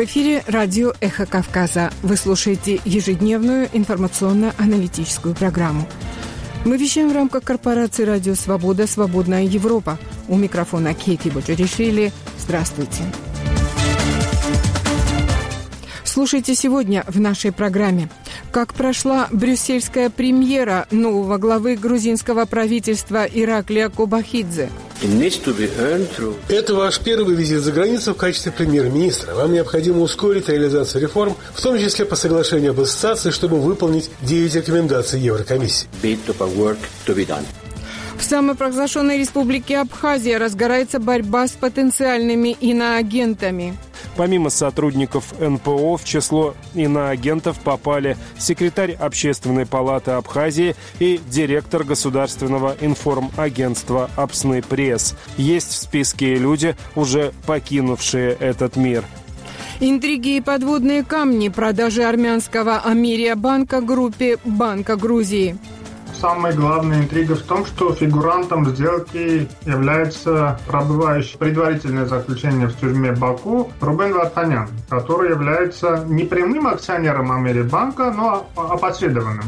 В эфире радио «Эхо Кавказа». Вы слушаете ежедневную информационно-аналитическую программу. Мы вещаем в рамках корпорации «Радио Свобода Свободная Европа». У микрофона Кэти Бучерешли. Здравствуйте. Слушайте сегодня в нашей программе. Как прошла брюссельская премьера нового главы грузинского правительства Ираклия Кобахидзе? Это ваш первый визит за границу в качестве премьер-министра. Вам необходимо ускорить реализацию реформ, в том числе по соглашению об ассоциации, чтобы выполнить 9 рекомендаций Еврокомиссии. В самой произошенной республике Абхазия разгорается борьба с потенциальными иноагентами. Помимо сотрудников НПО, в число иноагентов попали секретарь Общественной палаты Абхазии и директор государственного информагентства «Апсныпресс». Есть в списке люди, уже покинувшие этот мир. Интриги и подводные камни продажи армянского Америабанка группе «Банка Грузии». Самая главная интрига в том, что фигурантом сделки является пребывающий предварительное заключение в тюрьме Баку Рубен Варданян, который является не прямым акционером Америбанка, но опосредованным.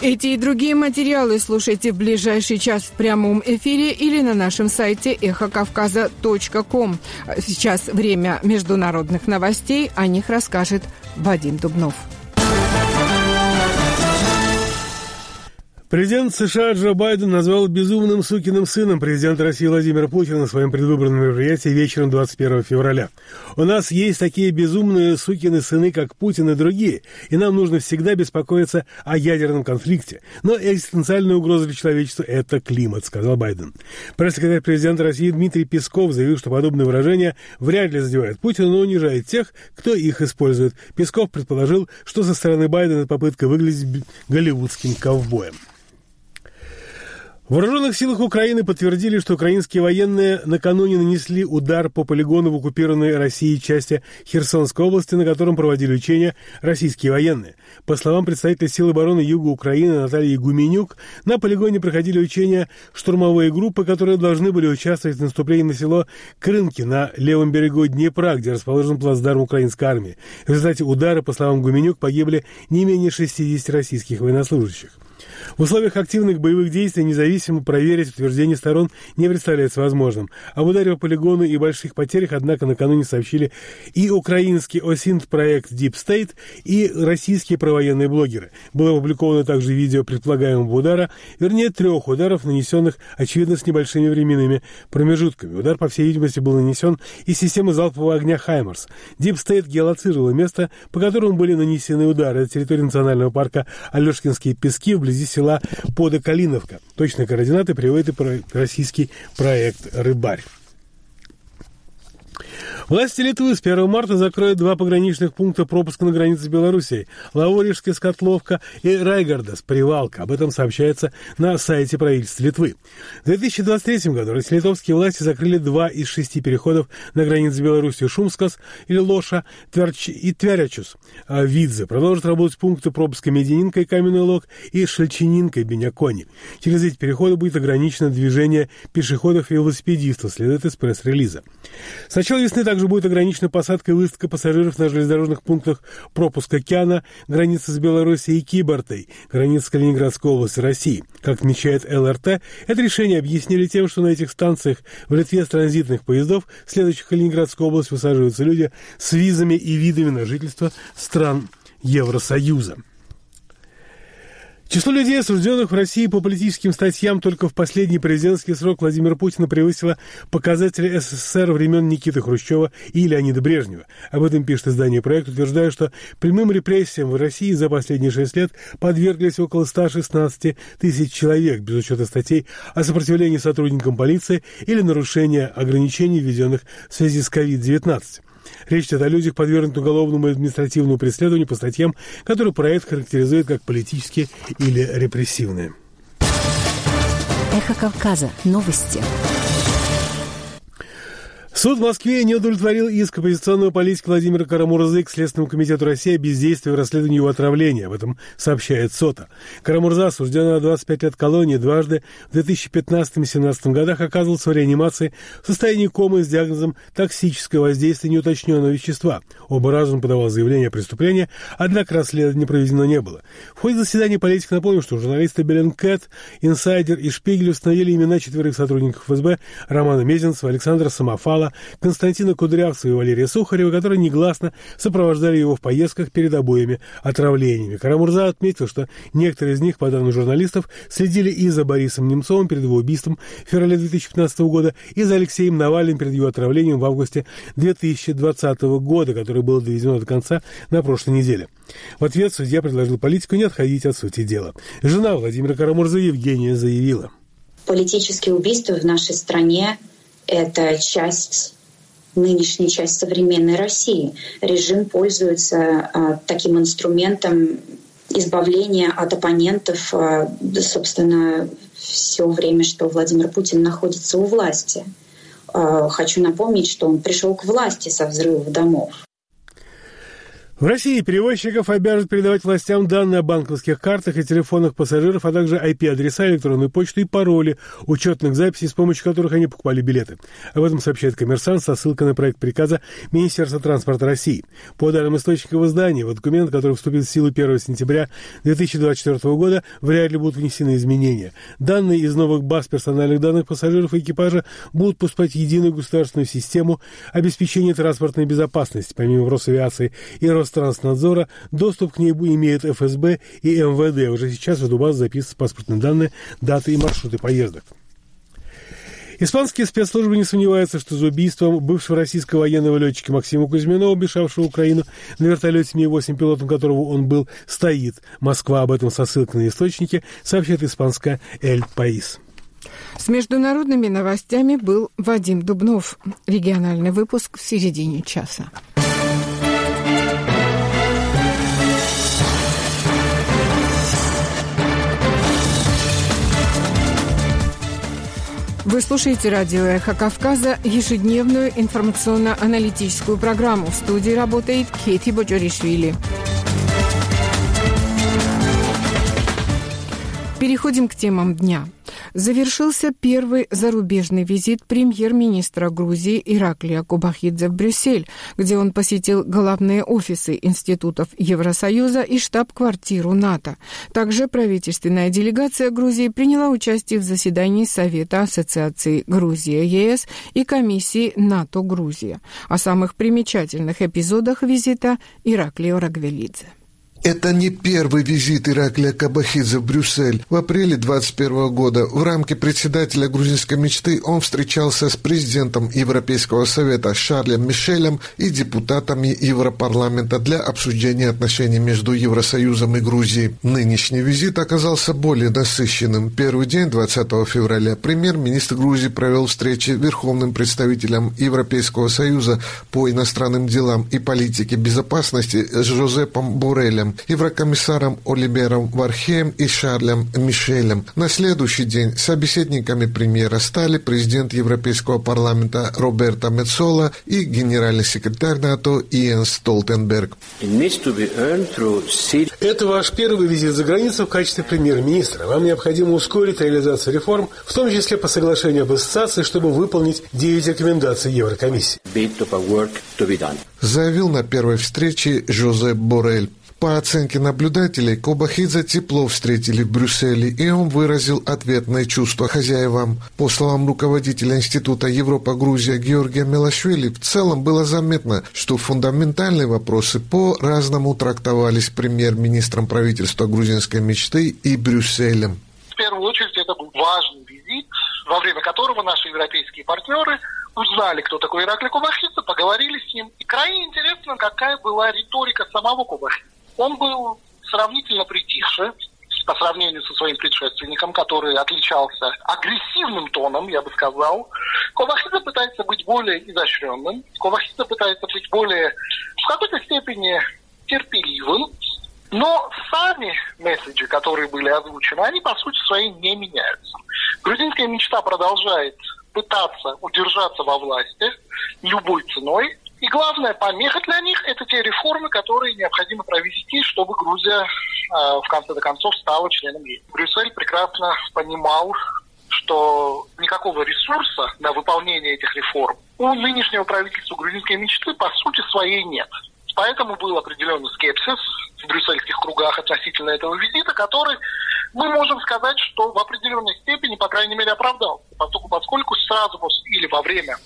Эти и другие материалы слушайте в ближайший час в прямом эфире или на нашем сайте эхокавказа.ком. Сейчас время международных новостей, о них расскажет Вадим Дубнов. Президент США Джо Байден назвал безумным сукиным сыном президента России Владимира Путина на своем предвыборном мероприятии вечером 21 февраля. «У нас есть такие безумные сукины сыны, как Путин и другие, и нам нужно всегда беспокоиться о ядерном конфликте. Но экзистенциальная угроза для человечества – это климат», – сказал Байден. Пресс-секретарь президента России Дмитрий Песков заявил, что подобные выражения вряд ли задевают Путина, но унижает тех, кто их использует. Песков предположил, что со стороны Байдена это попытка выглядеть голливудским ковбоем. В вооруженных силах Украины подтвердили, что украинские военные накануне нанесли удар по полигону в оккупированной Россией части Херсонской области, на котором проводили учения российские военные. По словам представителя сил обороны Юга Украины Натальи Гуменюк, на полигоне проходили учения штурмовые группы, которые должны были участвовать в наступлении на село Крынки на левом берегу Днепра, где расположен плацдарм украинской армии. В результате удара, по словам Гуменюк, погибли не менее 60 российских военнослужащих. В условиях активных боевых действий независимо проверить утверждение сторон не представляется возможным. Об ударе по полигону и больших потерях, однако, накануне сообщили и украинский ОСИНТ-проект Deepstate, и российские провоенные блогеры. Было опубликовано также видео предполагаемого удара, вернее, 3 ударов, нанесенных, очевидно, с небольшими временными промежутками. Удар, по всей видимости, был нанесен из системы залпового огня HIMARS. Deepstate геолоцировала место, по которому были нанесены удары. Это территория национального парка Алешкинские пески вблизи села Подокалиновка. Точные координаты приводит и российский проект «Рыбарь». Власти Литвы с 1 марта закроют 2 пограничных пункта пропуска на границе с Белоруссией – Лауришская Скотловка и Райгардас Привалка. Об этом сообщается на сайте правительства Литвы. В 2023 году литовские власти закрыли 2 из 6 переходов на границе с Белоруссией – Шумскас или Лоша и Тверячус. Видзе продолжат работать пункты пропуска Медининка и Каменный Лог и Шельчининка и Бенякони. Через эти переходы будет ограничено движение пешеходов и велосипедистов, следует из пресс-релиза. С начала весны также будет ограничена посадка и высадка пассажиров на железнодорожных пунктах пропуска Кяна, границы с Белоруссией, и Кибортой, границы с Калининградской областью России. Как отмечает ЛРТ, это решение объяснили тем, что на этих станциях в Литве с транзитных поездов, следующих в Калининградскую область, высаживаются люди с визами и видами на жительство стран Евросоюза. Число людей, осужденных в России по политическим статьям только в последний президентский срок Владимира Путина превысило показатели СССР времен Никиты Хрущева и Леонида Брежнева. Об этом пишет издание «Проект», утверждая, что прямым репрессиям в России за последние 6 лет подверглись около 116 тысяч человек, без учета статей о сопротивлении сотрудникам полиции или нарушении ограничений, введенных в связи с COVID-19. Речь идет о людях, подвергнутых уголовному и административному преследованию по статьям, которые проект характеризует как политические или репрессивные. Эхо Кавказа. Новости. Суд в Москве не удовлетворил иск оппозиционного политика Владимира Кара-Мурзы к Следственному комитету России о бездействии в расследовании его отравления. Об этом сообщает СОТА. Кара-Мурза, осужденный на 25 лет колонии, дважды в 2015-2017 годах оказывался в реанимации в состоянии комы с диагнозом токсическое воздействие неуточненного вещества. Оба раза он подавал заявление о преступлении, однако расследование проведено не было. В ходе заседания политик напомнил, что журналисты Bellingcat, Инсайдер и Шпигель установили имена четверых сотрудников ФСБ Романа Мезенцева, Александра Самофала, Константина Кудрявцева и Валерия Сухарева, которые негласно сопровождали его в поездках перед обоими отравлениями. Кара-Мурза отметил, что некоторые из них, по данным журналистов, следили и за Борисом Немцовым перед его убийством в феврале 2015 года, и за Алексеем Навальным перед его отравлением в августе 2020 года, которое было доведено до конца на прошлой неделе. В ответ судья предложил политику не отходить от сути дела. Жена Владимира Кара-Мурзы Евгения заявила: «Политические убийства в нашей стране это часть, нынешняя часть современной России. Режим пользуется таким инструментом избавления от оппонентов, собственно, все время, что Владимир Путин находится у власти. Хочу напомнить, что он пришел к власти со взрывов домов». В России перевозчиков обяжут передавать властям данные о банковских картах и телефонах пассажиров, а также IP-адреса, электронную почту и пароли учетных записей, с помощью которых они покупали билеты. Об этом сообщает «Коммерсант» со ссылкой на проект приказа Министерства транспорта России. По данным источника в издании, в документ, который вступит в силу 1 сентября 2024 года, вряд ли будут внесены изменения. Данные из новых баз персональных данных пассажиров и экипажа будут поступать в единую государственную систему обеспечения транспортной безопасности. Помимо Росавиации и Ространснадзора, доступ к ней имеют ФСБ и МВД. Уже сейчас в эту базу записываются паспортные данные, даты и маршруты поездок. Испанские спецслужбы не сомневаются, что за убийством бывшего российского военного летчика Максима Кузьмина, убежавшего в Украину на вертолете Ми-8, пилотом которого он был, стоит Москва. Об этом со ссылкой на источники сообщает испанская «Эль Паис». С международными новостями был Вадим Дубнов. Региональный выпуск в середине часа. Вы слушаете радио «Эхо Кавказа», ежедневную информационно-аналитическую программу. В студии работает Кэти Бучерешвили. Переходим к темам дня. Завершился первый зарубежный визит премьер-министра Грузии Ираклия Кобахидзе в Брюссель, где он посетил главные офисы институтов Евросоюза и штаб-квартиру НАТО. Также правительственная делегация Грузии приняла участие в заседании Совета Ассоциации Грузия-ЕС и комиссии НАТО-Грузия. О самых примечательных эпизодах визита Ираклия Рогвелидзе. Это не первый визит Ираклия Кобахидзе в Брюссель. В апреле 2021 года в рамке председателя грузинской мечты он встречался с президентом Европейского совета Шарлем Мишелем и депутатами Европарламента для обсуждения отношений между Евросоюзом и Грузией. Нынешний визит оказался более насыщенным. Первый день, 20 февраля, премьер-министр Грузии провел встречи верховным представителем Европейского союза по иностранным делам и политике безопасности с Жозепом Борелем, еврокомиссаром Оливером Вархеем и Шарлем Мишелем. На следующий день собеседниками премьера стали президент Европейского парламента Роберто Мецола и генеральный секретарь НАТО Йенс Столтенберг. Это ваш первый визит за границу в качестве премьер-министра. Вам необходимо ускорить реализацию реформ, в том числе по соглашению об ассоциации, чтобы выполнить 9 рекомендаций Еврокомиссии. Заявил на первой встрече Жозеп Борель. По оценке наблюдателей, Кобахидзе тепло встретили в Брюсселе, и он выразил ответное чувство хозяевам. По словам руководителя Института Европа-Грузия Георгия Мелашвили, в целом было заметно, что фундаментальные вопросы по-разному трактовались премьер-министром правительства грузинской мечты и Брюсселем. В первую очередь, это был важный визит, во время которого наши европейские партнеры узнали, кто такой Ираклий Кобахидзе, поговорили с ним. И крайне интересно, какая была риторика самого Кобахидзе. Он был сравнительно притихший по сравнению со своим предшественником, который отличался агрессивным тоном, я бы сказал. Кобахидзе пытается быть более изощренным, Кобахидзе пытается быть более, в какой-то степени, терпеливым. Но сами месседжи, которые были озвучены, они, по сути своей, не меняются. Грузинская мечта продолжает пытаться удержаться во власти любой ценой. И главная помеха для них – это те реформы, которые необходимо провести, чтобы Грузия в конце концов стала членом ЕС. Брюссель прекрасно понимал, что никакого ресурса на выполнение этих реформ у нынешнего правительства грузинской мечты по сути своей нет. Поэтому был определенный скепсис в брюссельских кругах относительно этого визита, который, мы можем сказать, что в определенной степени, по крайней мере, оправдался. Поскольку сразу после или во время,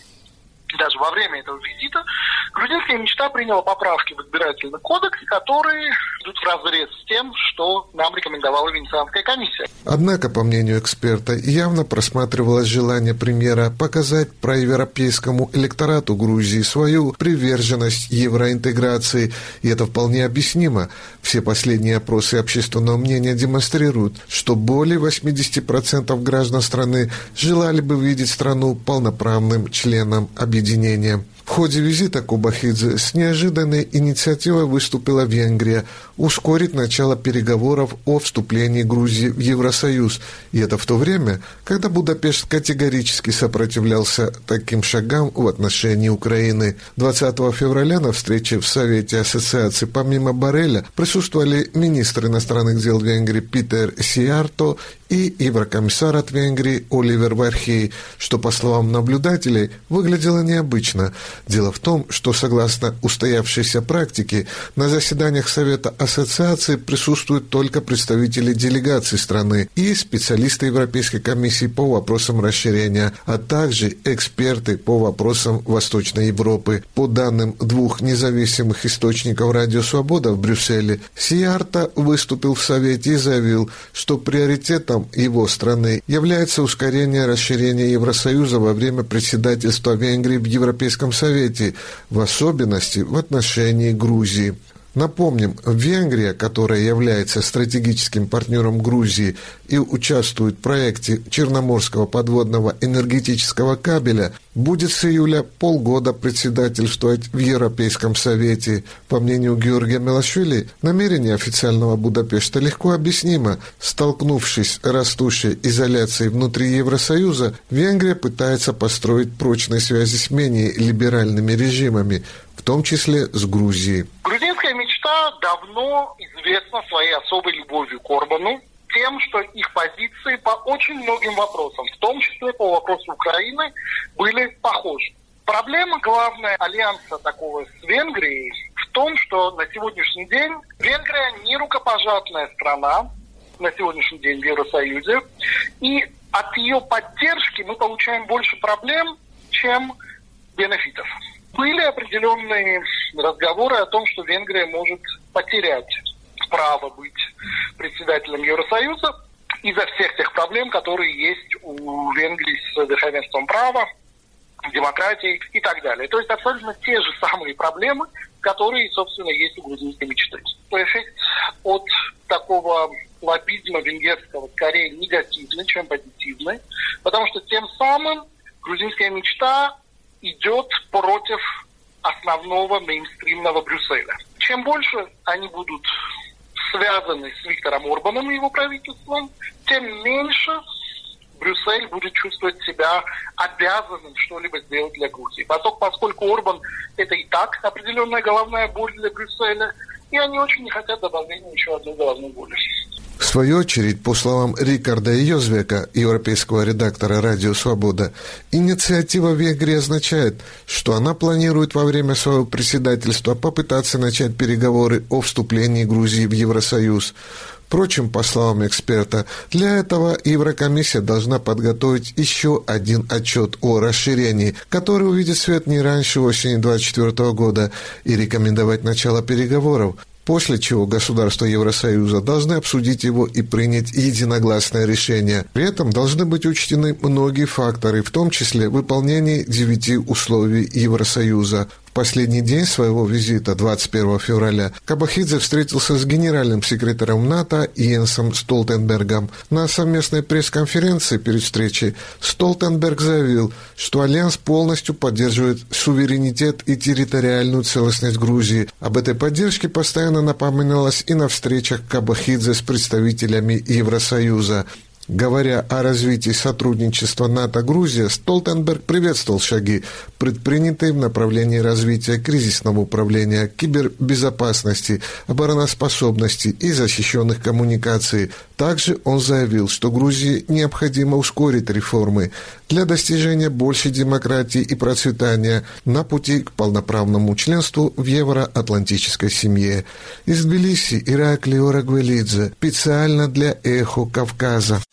даже во время этого визита, грузинская мечта приняла поправки в избирательный кодекс, которые идут вразрез с тем, что нам рекомендовала Венецианская комиссия. Однако, по мнению эксперта, явно просматривалось желание премьера показать проевропейскому электорату Грузии свою приверженность евроинтеграции, и это вполне объяснимо. Все последние опросы общественного мнения демонстрируют, что более 80% граждан страны желали бы видеть страну полноправным членом объединения. В ходе визита Кобахидзе с неожиданной инициативой выступила Венгрия ускорить начало переговоров о вступлении Грузии в Евросоюз. И это в то время, когда Будапешт категорически сопротивлялся таким шагам в отношении Украины. 20 февраля на встрече в Совете Ассоциации помимо Борреля присутствовали министр иностранных дел Венгрии Питер Сиарто и еврокомиссар от Венгрии Оливер Вархей, что, по словам наблюдателей, выглядело необычно. Дело в том, что, согласно устоявшейся практике, на заседаниях Совета Ассоциации присутствуют только представители делегаций страны и специалисты Европейской комиссии по вопросам расширения, а также эксперты по вопросам Восточной Европы. По данным двух независимых источников «Радио Свобода» в Брюсселе, Сиарто выступил в Совете и заявил, что приоритетом его страны является ускорение расширения Евросоюза во время председательства Венгрии в Европейском Совете, в особенности в отношении Грузии. Напомним, Венгрия, которая является стратегическим партнером Грузии и участвует в проекте Черноморского подводного энергетического кабеля, будет с июля полгода председательствовать в Европейском Совете. По мнению Георгия Мелашвили, намерение официального Будапешта легко объяснимо. Столкнувшись с растущей изоляцией внутри Евросоюза, Венгрия пытается построить прочные связи с менее либеральными режимами, в том числе с Грузией. Грузинская мечта давно известна своей особой любовью к Орбану, тем, что их позиции по очень многим вопросам, в том числе по вопросу Украины, были похожи. Проблема главная альянса такого с Венгрией в том, что на сегодняшний день Венгрия не рукопожатная страна на сегодняшний день в Евросоюзе, и от ее поддержки мы получаем больше проблем, чем бенефитов. Были определенные разговоры о том, что Венгрия может потерять право быть председателем Евросоюза из-за всех тех проблем, которые есть у Венгрии с верховенством права, демократией и так далее. То есть абсолютно те же самые проблемы, которые, собственно, есть у грузинской мечты. То есть эффект от такого лоббизма венгерского скорее негативный, чем позитивный, потому что тем самым грузинская мечта идет против основного мейнстримного Брюсселя. Чем больше они будут связаны с Виктором Орбаном и его правительством, тем меньше Брюссель будет чувствовать себя обязанным что-либо сделать для Грузии. Поскольку Орбан – это и так определенная головная боль для Брюсселя, и они очень не хотят добавления еще одной головной боли. В свою очередь, по словам Рикарда Йозвека, европейского редактора «Радио Свобода», инициатива Венгрии означает, что она планирует во время своего председательства попытаться начать переговоры о вступлении Грузии в Евросоюз. Впрочем, по словам эксперта, для этого Еврокомиссия должна подготовить еще один отчет о расширении, который увидит свет не раньше осени 2024 года, и рекомендовать начало переговоров, после чего государства Евросоюза должны обсудить его и принять единогласное решение. При этом должны быть учтены многие факторы, в том числе выполнение 9 условий Евросоюза. В последний день своего визита, 21 февраля, Кобахидзе встретился с генеральным секретарем НАТО Йенсом Столтенбергом. На совместной пресс-конференции перед встречей Столтенберг заявил, что Альянс полностью поддерживает суверенитет и территориальную целостность Грузии. Об этой поддержке постоянно напоминалось и на встречах Кобахидзе с представителями Евросоюза. Говоря о развитии сотрудничества НАТО-Грузия, Столтенберг приветствовал шаги, предпринятые в направлении развития кризисного управления, кибербезопасности, обороноспособности и защищенных коммуникаций. Также он заявил, что Грузии необходимо ускорить реформы для достижения большей демократии и процветания на пути к полноправному членству в евроатлантической семье. Из Тбилиси Ираклий Рогвелидзе специально для «Эхо Кавказа».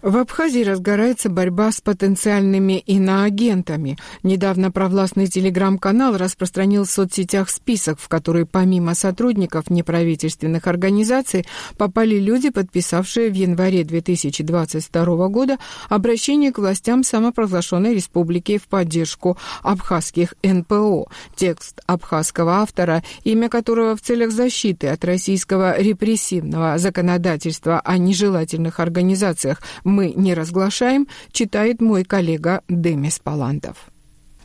В Абхазии разгорается борьба с потенциальными иноагентами. Недавно провластный телеграм-канал распространил в соцсетях список, в который помимо сотрудников неправительственных организаций попали люди, подписавшие в январе 2022 года обращение к властям самопровозглашенной республики в поддержку абхазских НПО. Текст абхазского автора, имя которого в целях защиты от российского репрессивного законодательства о нежелательных организациях «Мы не разглашаем», читает мой коллега Демис Палантов.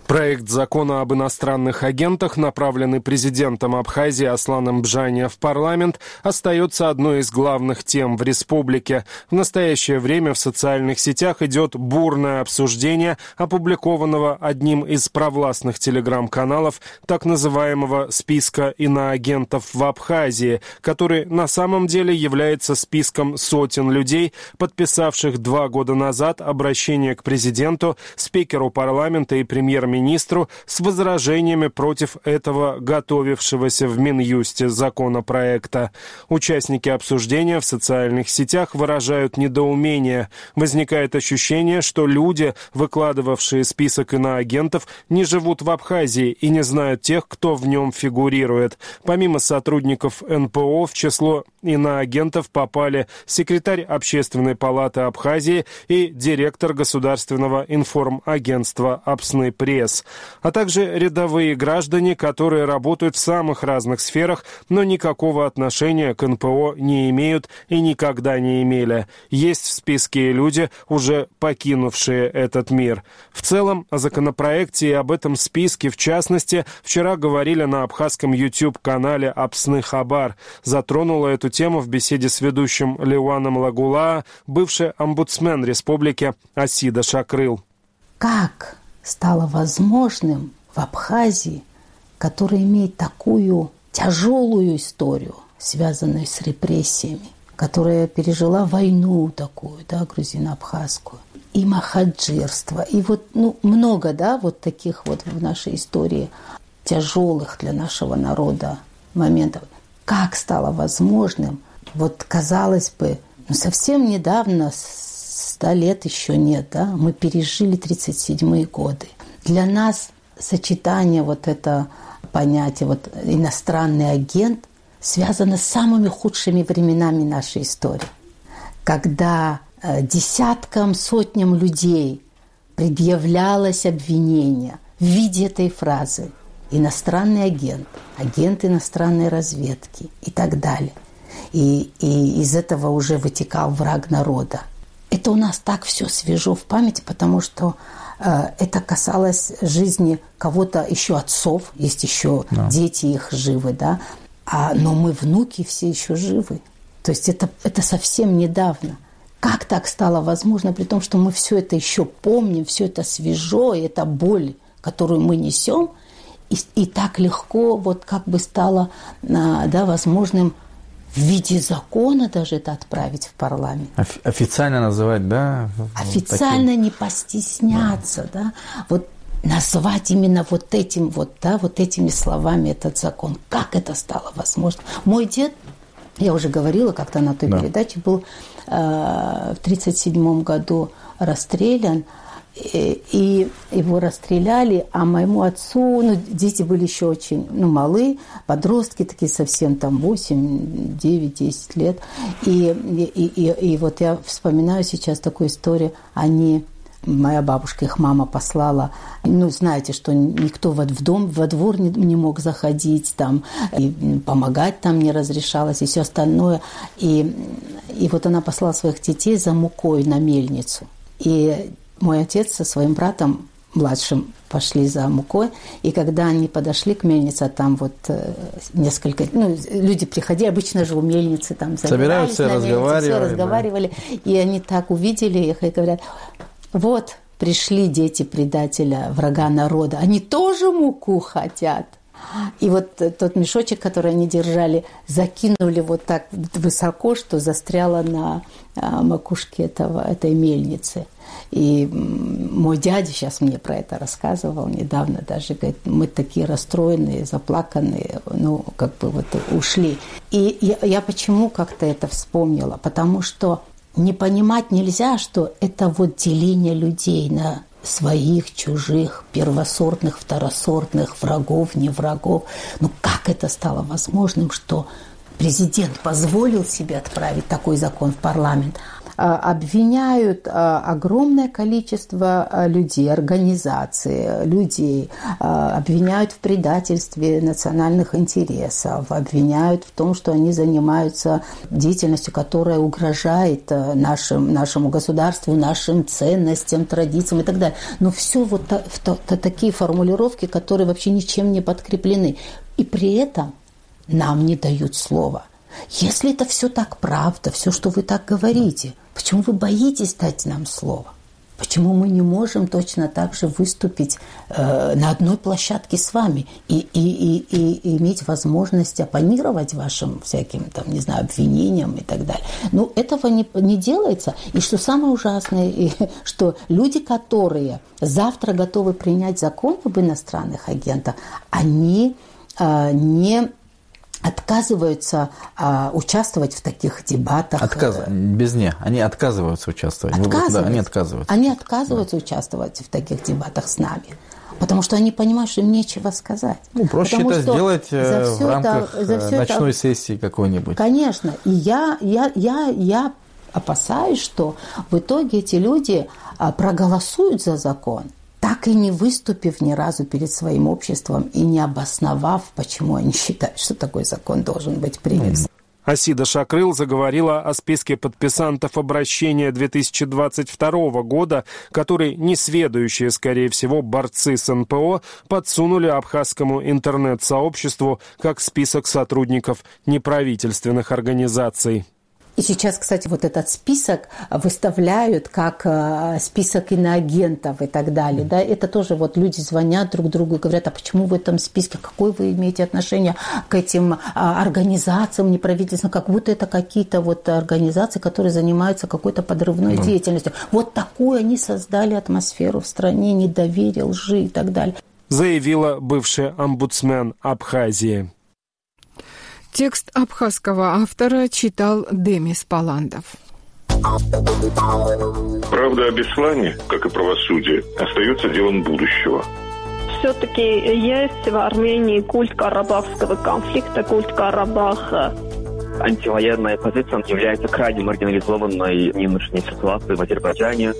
Проект закона об иностранных агентах, направленный президентом Абхазии Асланом Бжане в парламент, остается одной из главных тем в республике. В настоящее время в социальных сетях идет бурное обсуждение опубликованного одним из провластных телеграм-каналов так называемого списка иноагентов в Абхазии, который на самом деле является списком сотен людей, подписавших 2 года назад обращение к президенту, спикеру парламента и премьер-министру с возражениями против этого готовившегося в Минюсте законопроекта. Участники обсуждения в социальных сетях выражают недоумение. Возникает ощущение, что люди, выкладывавшие список иноагентов, не живут в Абхазии и не знают тех, кто в нем фигурирует. Помимо сотрудников НПО в число иноагентов попали секретарь Общественной палаты Абхазии и директор государственного информагентства «Апсныпресс», а также рядовые граждане, которые работают в самых разных сферах, но никакого отношения к НПО не имеют и никогда не имели. Есть в списке люди, уже покинувшие этот мир. В целом, о законопроекте и об этом списке, в частности, вчера говорили на абхазском YouTube-канале «Апсны Хабар». Затронула эту тему в беседе с ведущим Леуаном Лагулаа бывший омбудсмен республики Асида Шакрыл. Как стало возможным в Абхазии, которая имеет такую тяжелую историю, связанную с репрессиями, которая пережила войну такую, да, грузино-абхазскую, и махаджирство, и вот много, да, вот таких вот в нашей истории тяжелых для нашего народа моментов. Как стало возможным, вот казалось бы, совсем недавно, 100 лет еще нет, да, мы пережили 37-е годы. Для нас сочетание вот это понятие, вот иностранный агент, связано с самыми худшими временами нашей истории, когда десяткам, сотням людей предъявлялось обвинение в виде этой фразы: иностранный агент, агент иностранной разведки и так далее. И из этого уже вытекал враг народа. Это у нас так все свежо в памяти, потому что это касалось жизни кого-то еще отцов, есть еще дети их живы, да, но мы внуки все еще живы. То есть это совсем недавно. Как так стало возможно, при том, что мы все это еще помним, все это свежо, и это боль, которую мы несем, и так легко вот как бы стало, да, возможным в виде закона даже это отправить в парламент. Официально называть, да? Официально таким... не постесняться, да. Вот назвать именно вот этим вот, да, вот этими словами этот закон. Как это стало возможно? Мой дед, я уже говорила как-то на той передаче, был в 1937 году расстрелян. И его расстреляли, а моему отцу, дети были еще очень малы, подростки такие совсем, там 8, 9, 10 лет. И вот я вспоминаю сейчас такую историю. Моя бабушка, их мама послала, знаете, что никто в дом, во двор не мог заходить, там, и помогать там не разрешалось, и все остальное. И вот она послала своих детей за мукой на мельницу. И мой отец со своим братом младшим пошли за мукой. И когда они подошли к мельнице, там вот несколько... Ну, люди приходили, обычно же у мельницы там... Собираются, разговаривали. И они так увидели их и говорят, вот пришли дети предателя, врага народа. Они тоже муку хотят. И вот тот мешочек, который они держали, закинули вот так высоко, что застряло на макушке этой мельницы. И мой дядя сейчас мне про это рассказывал недавно даже. Говорит, мы такие расстроенные, заплаканные, ну, как бы вот ушли. И я почему как-то это вспомнила? Потому что не понимать нельзя, что это вот деление людей на... своих, чужих, первосортных, второсортных, врагов, не врагов. Ну как это стало возможным, что президент позволил себе отправить такой закон в парламент? Обвиняют огромное количество людей, организаций, людей, обвиняют в предательстве национальных интересов, обвиняют в том, что они занимаются деятельностью, которая угрожает нашему государству, нашим ценностям, традициям и так далее. Но все вот такие формулировки, которые вообще ничем не подкреплены. И при этом нам не дают слова. Если это все так правда, все, что вы так говорите, почему вы боитесь дать нам слово? Почему мы не можем точно так же выступить на одной площадке с вами и иметь возможность оппонировать вашим всяким, там, не знаю, обвинениям и так далее? Ну, этого не делается. И что самое ужасное, что люди, которые завтра готовы принять закон об иностранных агентах, они не... отказываются участвовать в таких дебатах. Они отказываются участвовать. Они отказываются участвовать в таких дебатах с нами. Потому что они понимают, что им нечего сказать. Ну, проще потому это сделать в рамках ночной сессии какой-нибудь. Конечно. И я опасаюсь, что в итоге эти люди проголосуют за закон, так и не выступив ни разу перед своим обществом и не обосновав, почему они считают, что такой закон должен быть принят. Асида Шакрыл заговорила о списке подписантов обращения 2022 года, который несведущие, скорее всего, борцы с НПО подсунули абхазскому интернет-сообществу как список сотрудников неправительственных организаций. И сейчас, кстати, вот этот список выставляют как список иноагентов и так далее. Да? Это тоже вот люди звонят друг другу и говорят, а почему в этом списке, какое вы имеете отношение к этим организациям неправительственным, как будто это какие-то вот организации, которые занимаются какой-то подрывной деятельностью. Вот такую они создали атмосферу в стране, недоверие, лжи и так далее. Заявила бывший омбудсмен Абхазии. Текст абхазского автора читал Демис Паландов. Правда о Беслане, как и правосудие, остается делом будущего. Все-таки есть в Армении культ карабахского конфликта, культ Карабаха. Антивоенная позиция является крайне маргинализованной нынешней ситуацией в Азербайджане.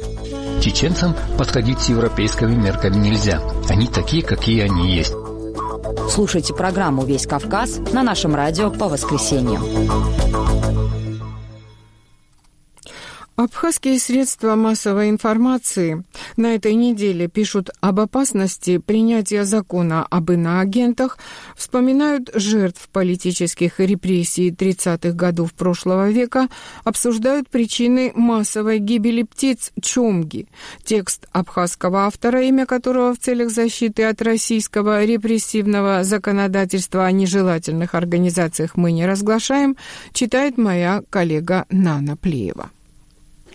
Чеченцам подходить с европейскими мерками нельзя. Они такие, какие они есть. Слушайте программу «Весь Кавказ» на нашем радио по воскресеньям. Абхазские средства массовой информации на этой неделе пишут об опасности принятия закона об иноагентах, вспоминают жертв политических репрессий 30-х годов прошлого века, обсуждают причины массовой гибели птиц чомги. Текст абхазского автора, имя которого в целях защиты от российского репрессивного законодательства о нежелательных организациях мы не разглашаем, читает моя коллега Нана Плеева.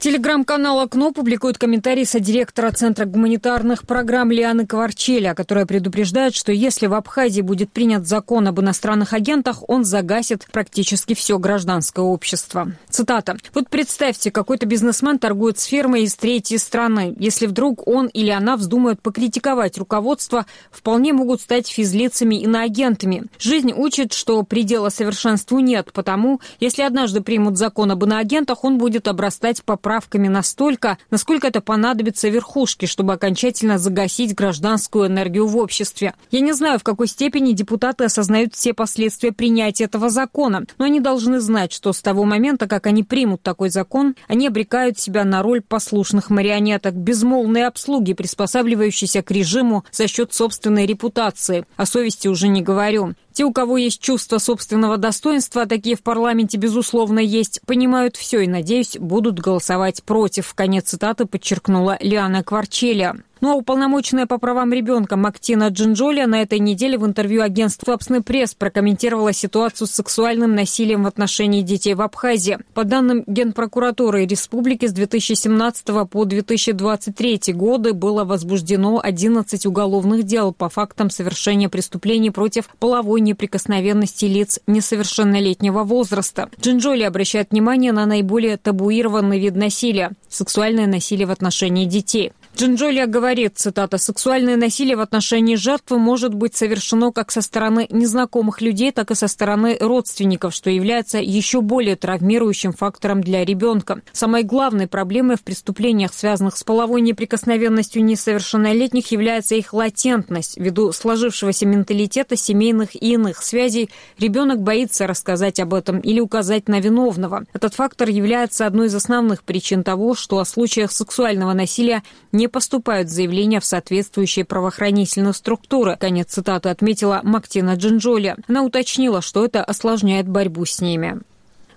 Телеграм-канал «Окно» публикует комментарий содиректора Центра гуманитарных программ Лианы Кварчеля, которая предупреждает, что если в Абхазии будет принят закон об иностранных агентах, он загасит практически все гражданское общество. Цитата. «Вот представьте, какой-то бизнесмен торгует с фермой из третьей страны. Если вдруг он или она вздумают покритиковать руководство, вполне могут стать физлицами иноагентами. Жизнь учит, что предела совершенству нет, потому если однажды примут закон об иноагентах, он будет обрастать по поправками настолько, насколько это понадобится верхушке, чтобы окончательно загасить гражданскую энергию в обществе. Я не знаю, в какой степени депутаты осознают все последствия принятия этого закона, но они должны знать, что с того момента, как они примут такой закон, они обрекают себя на роль послушных марионеток, безмолвной обслуги, приспосабливающейся к режиму за счет собственной репутации. О совести уже не говорю. Те, у кого есть чувство собственного достоинства, а такие в парламенте, безусловно, есть, понимают все и, надеюсь, будут голосовать против. Конец цитаты подчеркнула Лиана Кварчелия. Ну а уполномоченная по правам ребенка Мактина Джинджолия на этой неделе в интервью агентству «Апсныпресс» прокомментировала ситуацию с сексуальным насилием в отношении детей в Абхазии. По данным Генпрокуратуры республики, с 2017 по 2023 годы было возбуждено 11 уголовных дел по фактам совершения преступлений против половой неприкосновенности лиц несовершеннолетнего возраста. Джинджолия обращает внимание на наиболее табуированный вид насилия – сексуальное насилие в отношении детей. Джинджолия говорит, цитата, «Сексуальное насилие в отношении жертвы может быть совершено как со стороны незнакомых людей, так и со стороны родственников, что является еще более травмирующим фактором для ребенка. Самой главной проблемой в преступлениях, связанных с половой неприкосновенностью несовершеннолетних, является их латентность. Ввиду сложившегося менталитета семейных и иных связей, ребенок боится рассказать об этом или указать на виновного. Этот фактор является одной из основных причин того, что о случаях сексуального насилия не поступают заявления в соответствующие правоохранительные структуры», конец цитаты, отметила Мактина Джинджолия. Она уточнила, что это осложняет борьбу с ними.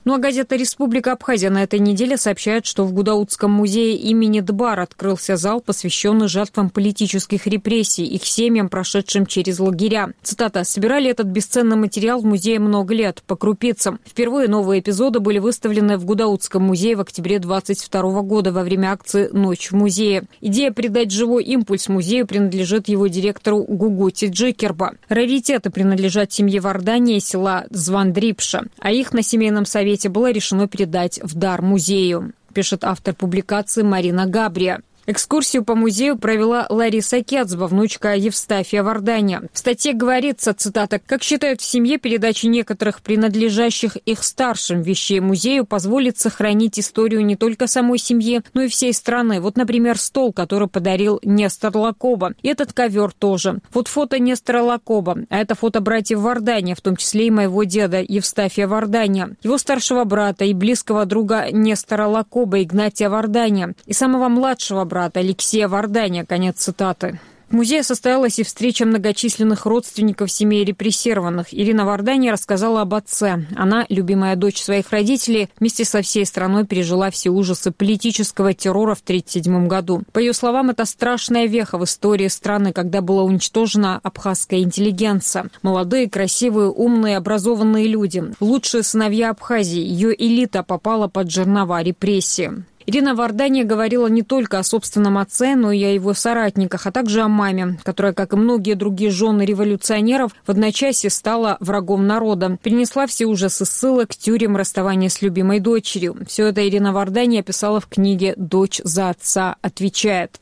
Ну а газета «Республика Абхазия» на этой неделе сообщает, что в Гудаутском музее имени Дбар открылся зал, посвященный жертвам политических репрессий, их семьям, прошедшим через лагеря. Цитата. «Собирали этот бесценный материал в музее много лет, по крупицам. Впервые новые эпизоды были выставлены в Гудаутском музее в октябре 2022 года во время акции «Ночь в музее». Идея придать живой импульс музею принадлежит его директору Гугути Джикерба. Раритеты принадлежат семье Вардания из села Звандрипша, а их на семейном совете было решено передать в дар музею», пишет автор публикации Марина Габрия. Экскурсию по музею провела Лариса Кяцба, внучка Евстафия Вардания. В статье говорится, цитата, «Как считают в семье, передача некоторых принадлежащих их старшим вещей музею позволит сохранить историю не только самой семьи, но и всей страны. Вот, например, стол, который подарил Нестор Лакоба. И этот ковер тоже. Вот фото Нестора Лакоба. А это фото братьев Вардания, в том числе и моего деда Евстафия Вардания, его старшего брата и близкого друга Нестора Лакоба, Игнатия Вардания, и самого младшего брата Алексея Вардания», конец цитаты. В музее состоялась и встреча многочисленных родственников семей репрессированных. Ирина Вардания рассказала об отце. Она, любимая дочь своих родителей, вместе со всей страной пережила все ужасы политического террора в 1937 году. По ее словам, это страшная веха в истории страны, когда была уничтожена абхазская интеллигенция. Молодые, красивые, умные, образованные люди. Лучшие сыновья Абхазии. Ее элита попала под жернова репрессии. Ирина Вардания говорила не только о собственном отце, но и о его соратниках, а также о маме, которая, как и многие другие жены революционеров, в одночасье стала врагом народа. Перенесла все ужасы ссылок, тюрем, расставания с любимой дочерью. Все это Ирина Вардания описала в книге «Дочь за отца отвечает».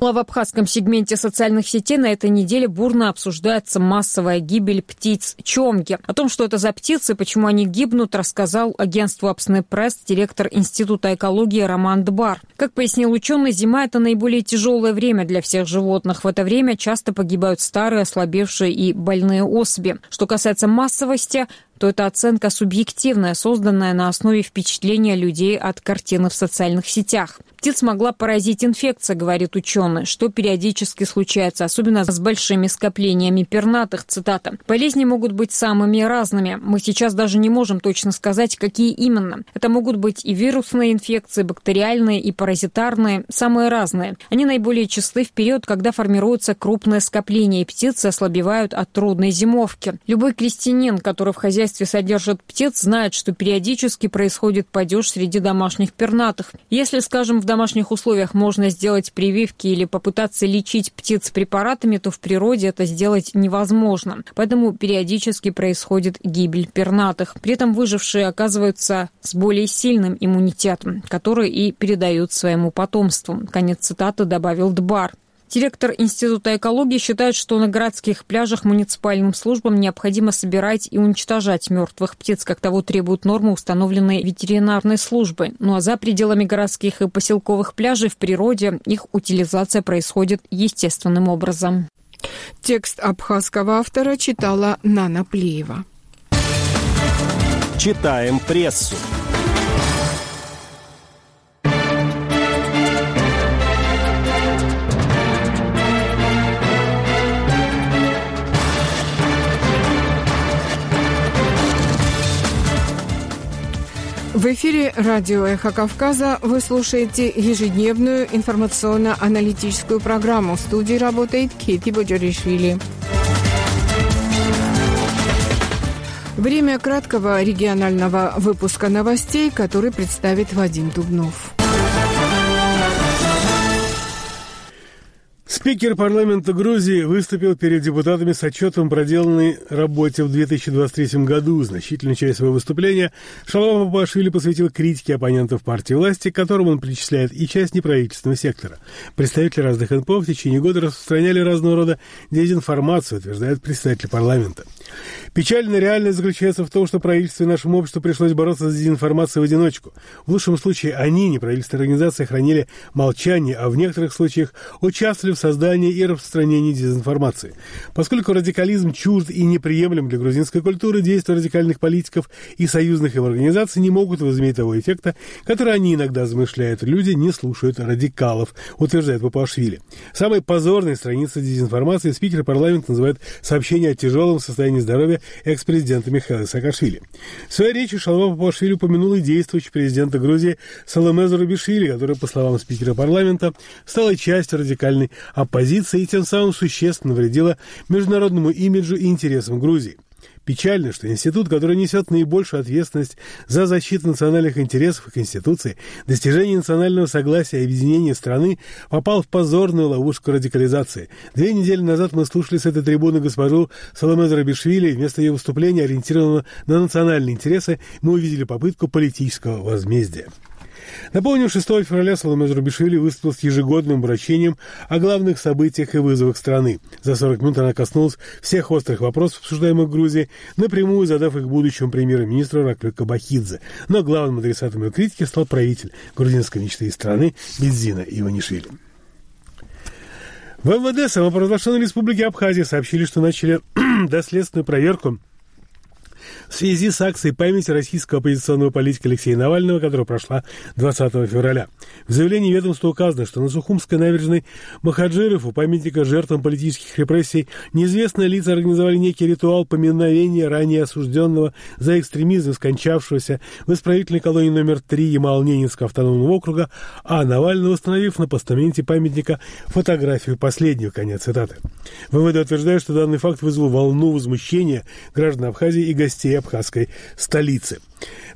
В абхазском сегменте социальных сетей на этой неделе бурно обсуждается массовая гибель птиц чомги. О том, что это за птицы, почему они гибнут, рассказал агентству «Апсныпресс» директор Института экологии Роман Дбар. Как пояснил ученый, зима – это наиболее тяжелое время для всех животных. В это время часто погибают старые, ослабевшие и больные особи. Что касается массовости, то это оценка субъективная, созданная на основе впечатления людей от картины в социальных сетях. Птиц могла поразить инфекция, говорит ученый, что периодически случается, особенно с большими скоплениями пернатых, цитата. Болезни могут быть самыми разными. Мы сейчас даже не можем точно сказать, какие именно. Это могут быть и вирусные инфекции, бактериальные и паразитарные, самые разные. Они наиболее часты в период, когда формируются крупные скопления, и птицы ослабевают от трудной зимовки. Любой крестьянин, который в хозяйстве содержат птиц, знают, что периодически происходит падеж среди домашних пернатых. Если, скажем, в домашних условиях можно сделать прививки или попытаться лечить птиц препаратами, то в природе это сделать невозможно. Поэтому периодически происходит гибель пернатых. При этом выжившие оказываются с более сильным иммунитетом, который и передают своему потомству. Конец цитаты добавил Дбар. Директор Института экологии считает, что на городских пляжах муниципальным службам необходимо собирать и уничтожать мертвых птиц, как того требуют нормы, установленные ветеринарной службой. Ну а за пределами городских и поселковых пляжей в природе их утилизация происходит естественным образом. Текст абхазского автора читала Нана Плеева. Читаем прессу. В эфире радио «Эхо Кавказа». Вы слушаете ежедневную информационно-аналитическую программу. В студии работает Кэти Бучерешли. Время краткого регионального выпуска новостей, который представит Вадим Дубнов. Спикер парламента Грузии выступил перед депутатами с отчетом проделанной работе в 2023 году. Значительную часть своего выступления Шаломе Зурабишвили посвятил критике оппонентов партии власти, к которым он причисляет и часть неправительственного сектора. Представители разных НПО в течение года распространяли разного рода дезинформацию, утверждает председатель парламента. Печальная реальность заключается в том, что правительству и нашему обществу пришлось бороться за дезинформацию в одиночку. В лучшем случае они, неправительственные организации, хранили молчание, а в некоторых случаях участвовали в создании и распространении дезинформации. Поскольку радикализм чужд и неприемлем для грузинской культуры, действия радикальных политиков и союзных им организаций не могут возыметь того эффекта, который они иногда замышляют. Люди не слушают радикалов, утверждает Паашвили. Самой позорной страницей дезинформации спикер парламента называет сообщение о тяжелом состоянии здоровья экс-президента Михаила Саакашвили. В своей речи Шаломе Зурабишвили упомянул и действующего президента Грузии Саломе Зурабишвили, которая, по словам спикера парламента, стала частью радикальной оппозиции и тем самым существенно вредила международному имиджу и интересам Грузии. Печально, что институт, который несет наибольшую ответственность за защиту национальных интересов и Конституции, достижение национального согласия и объединения страны, попал в позорную ловушку радикализации. 2 недели назад мы слушали с этой трибуны госпожу Саломе Зурабишвили. Вместо ее выступления, ориентированного на национальные интересы, мы увидели попытку политического возмездия. Напомню, 6 февраля Саломе Зурабишвили выступил с ежегодным обращением о главных событиях и вызовах страны. За 40 минут она коснулась всех острых вопросов, обсуждаемых в Грузии, напрямую задав их будущему премьер-министру Ираклию Кобахидзе. Но главным адресатом ее критики стал правитель грузинской мечты страны Бидзина Иванишвили. В МВД самопровозглашенной республики Абхазия сообщили, что начали доследственную проверку в связи с акцией памяти российского оппозиционного политика Алексея Навального, которая прошла 20 февраля. В заявлении ведомства указано, что на Сухумской набережной Махаджиров у памятника жертвам политических репрессий неизвестные лица организовали некий ритуал поминовения ранее осужденного за экстремизм, скончавшегося в исправительной колонии номер 3 Ямал-Ненецкого автономного округа, а Навального, установив на постаменте памятника фотографию последнего. Конец цитаты. ВВД утверждает, что данный факт вызвал волну возмущения граждан Абхазии и гостей абхазской столицы.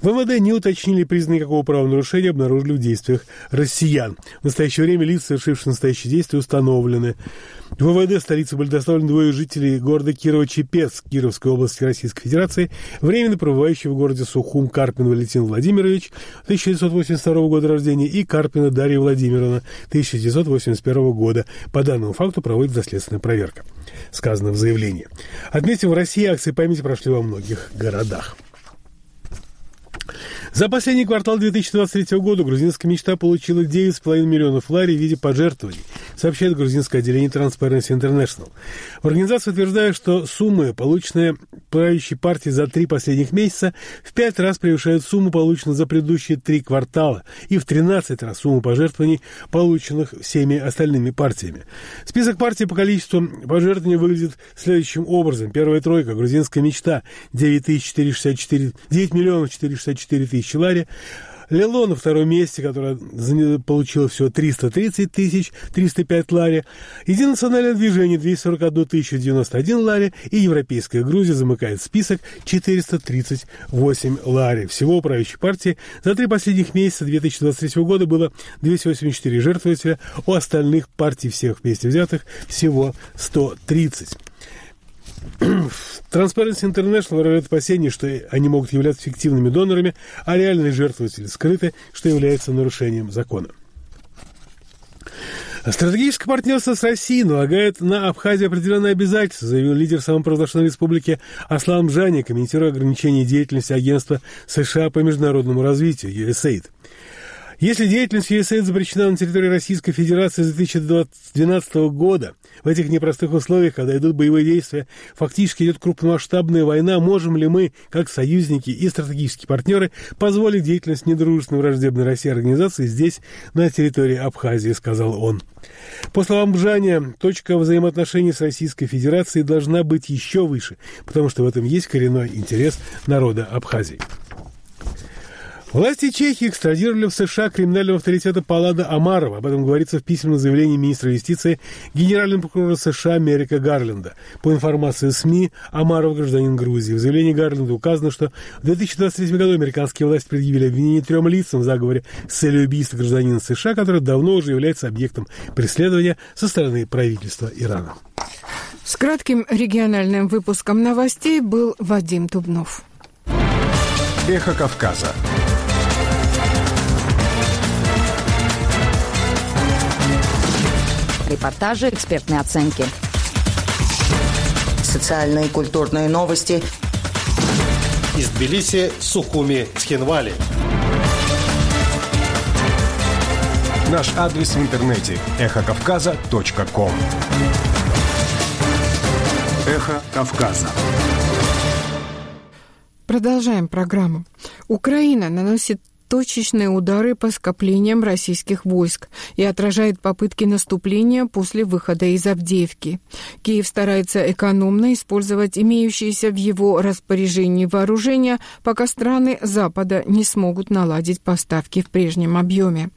В МВД не уточнили признаки какого правонарушения обнаружили в действиях россиян. В настоящее время лица, совершившие настоящие действия, установлены. В МВД столицы были доставлены 2 жителей города Кирово-Чепецк Кировской области Российской Федерации, временно пребывающие в городе Сухум Карпин Валентин Владимирович, 1982 года рождения, и Карпина Дарья Владимировна, 1981 года. По данному факту проводится доследственная проверка, сказано в заявлении. Отметим, в России акции памяти прошли во многих городах. За последний квартал 2023 года грузинская мечта получила 9,5 миллионов лари в виде пожертвований, сообщает грузинское отделение Transparency International. В организации утверждают, что суммы, полученные правящей партией за 3 последних месяца, в 5 раз превышают сумму, полученную за предыдущие 3 квартала, и в 13 раз сумму пожертвований, полученных всеми остальными партиями. Список партий по количеству пожертвований выглядит следующим образом. Первая тройка – грузинская мечта – 9 миллионов 464 тысячи лари. Лило на втором месте, которая получила всего 330 тысяч, 305 лари. Единонациональное движение 241 тысяча 91 лари. И Европейская Грузия замыкает список 438 лари. Всего у правящей партии за 3 последних месяца 2023 года было 284 жертвователя. У остальных партий всех вместе взятых всего 130. Transparency International выражает опасения, что они могут являться фиктивными донорами, а реальные жертвователи скрыты, что является нарушением закона. Стратегическое партнерство с Россией налагает на Абхазию определенные обязательства, заявил лидер самопровозглашенной республики Аслан Джани, комментируя ограничение деятельности агентства США по международному развитию USAID. Если деятельность USAID запрещена на территории Российской Федерации с 2012 года, в этих непростых условиях, когда идут боевые действия, фактически идет крупномасштабная война, можем ли мы, как союзники и стратегические партнеры, позволить деятельность недружественной враждебной России организации здесь, на территории Абхазии, сказал он. По словам Бжания, точка взаимоотношений с Российской Федерацией должна быть еще выше, потому что в этом есть коренной интерес народа Абхазии. Власти Чехии экстрадировали в США криминального авторитета Паллада Омарова. Об этом говорится в письменном заявлении министра юстиции генерального прокурора США Меррика Гарленда. По информации СМИ, Омаров – гражданин Грузии. В заявлении Гарленда указано, что в 2023 году американские власти предъявили обвинение 3 лицам в заговоре с целью убийства гражданина США, который давно уже является объектом преследования со стороны правительства Ирана. С кратким региональным выпуском новостей был Вадим Дубнов. Эхо Кавказа. Репортажи, экспертные оценки. Социальные и культурные новости. Из Тбилиси, Сухуми, Цхинвали. Наш адрес в интернете эхокавказа.ком. Эхо Кавказа. Продолжаем программу. Украина наносит точечные удары по скоплениям российских войск и отражает попытки наступления после выхода из Авдеевки. Киев старается экономно использовать имеющиеся в его распоряжении вооружения, пока страны Запада не смогут наладить поставки в прежнем объеме.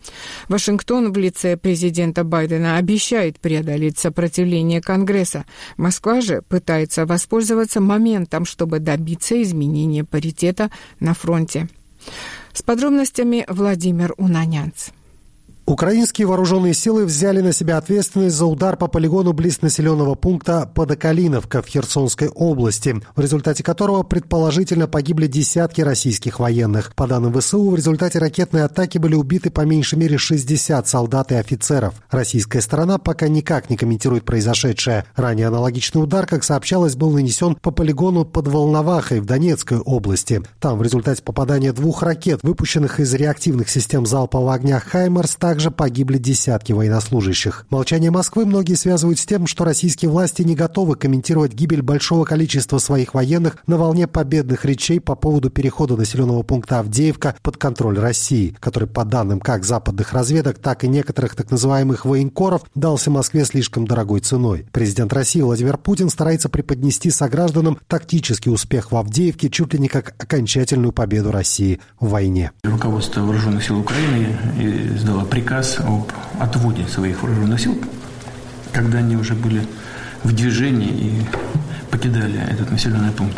Вашингтон в лице президента Байдена обещает преодолеть сопротивление Конгресса. Москва же пытается воспользоваться моментом, чтобы добиться изменения паритета на фронте. С подробностями Владимир Унанянц. Украинские вооруженные силы взяли на себя ответственность за удар по полигону близ населенного пункта Подокалиновка в Херсонской области, в результате которого предположительно погибли десятки российских военных. По данным ВСУ, в результате ракетной атаки были убиты по меньшей мере 60 солдат и офицеров. Российская сторона пока никак не комментирует произошедшее. Ранее аналогичный удар, как сообщалось, был нанесен по полигону под Волновахой в Донецкой области. Там в результате попадания 2 ракет, выпущенных из реактивных систем залпового огня HIMARS, также погибли десятки военнослужащих. Молчание Москвы многие связывают с тем, что российские власти не готовы комментировать гибель большого количества своих военных на волне победных речей по поводу перехода населенного пункта Авдеевка под контроль России, который, по данным как западных разведок, так и некоторых так называемых военкоров, дался Москве слишком дорогой ценой. Президент России Владимир Путин старается преподнести согражданам тактический успех в Авдеевке чуть ли не как окончательную победу России в войне. Руководство Вооруженных сил Украины издало приказ об отводе своих вооруженных сил, когда они уже были в движении и покидали этот населенный пункт.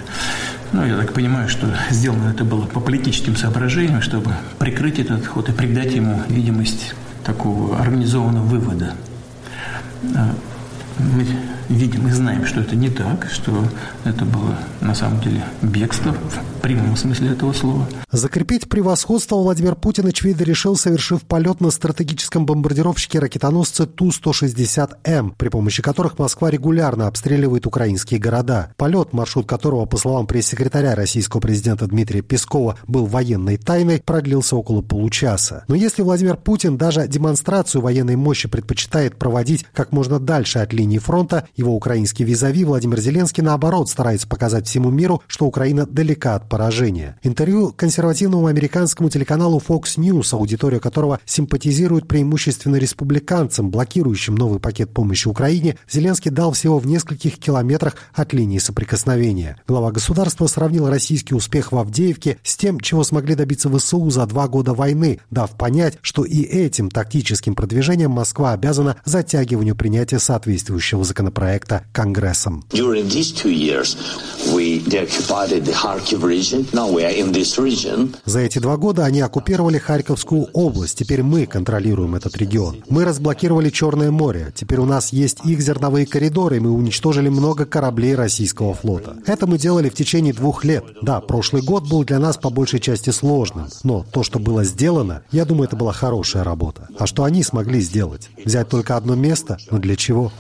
Ну, я так понимаю, что сделано это было по политическим соображениям, чтобы прикрыть этот ход и придать ему видимость такого организованного вывода. Мы видим и знаем, что это не так, что это было на самом деле бегство в прямом смысле этого слова. Закрепить превосходство Владимир Путин, очевидно, решил, совершив полет на стратегическом бомбардировщике ракетоносца Ту-160М, при помощи которых Москва регулярно обстреливает украинские города. Полет, маршрут которого, по словам пресс-секретаря российского президента Дмитрия Пескова, был военной тайной, продлился около получаса. Но если Владимир Путин даже демонстрацию военной мощи предпочитает проводить как можно дальше от линии фронта, его украинский визави Владимир Зеленский, наоборот, старается показать всему миру, что Украина далека от поражения. Интервью консервативному американскому телеканалу Fox News, аудитория которого симпатизирует преимущественно республиканцам, блокирующим новый пакет помощи Украине, Зеленский дал всего в нескольких километрах от линии соприкосновения. Глава государства сравнил российский успех в Авдеевке с тем, чего смогли добиться ВСУ за 2 года войны, дав понять, что и этим тактическим продвижением Москва обязана затягиванию принятия соответствующего законопроекта. законопроекта Конгрессом. За эти 2 года они оккупировали Харьковскую область. Теперь мы контролируем этот регион. Мы разблокировали Черное море. Теперь у нас есть их зерновые коридоры, и мы уничтожили много кораблей российского флота. Это мы делали в течение 2 лет. Да, прошлый год был для нас по большей части сложным, но то, что было сделано, я думаю, это была хорошая работа. А что они смогли сделать? Взять только одно место? Но для чего?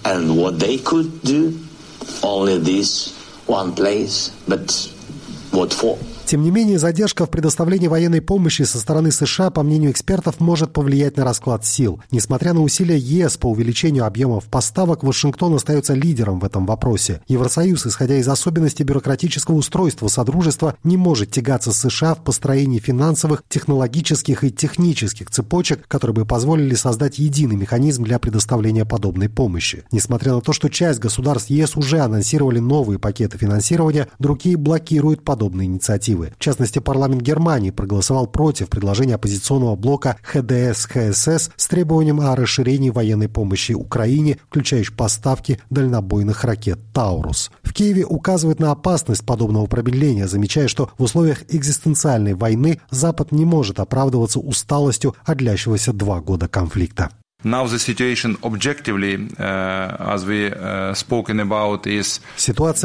Тем не менее, задержка в предоставлении военной помощи со стороны США, по мнению экспертов, может повлиять на расклад сил. Несмотря на усилия ЕС по увеличению объемов поставок, Вашингтон остается лидером в этом вопросе. Евросоюз, исходя из особенностей бюрократического устройства Содружества, не может тягаться с США в построении финансовых, технологических и технических цепочек, которые бы позволили создать единый механизм для предоставления подобной помощи. Несмотря на то, что часть государств ЕС уже анонсировали новые пакеты финансирования, другие блокируют подобные инициативы. В частности, парламент Германии проголосовал против предложения оппозиционного блока ХДС-ХСС с требованием о расширении военной помощи Украине, включающей поставки дальнобойных ракет «Таурус». В Киеве указывают на опасность подобного промедления, замечая, что в условиях экзистенциальной войны Запад не может оправдываться усталостью от длящегося 2 года конфликта. Ситуация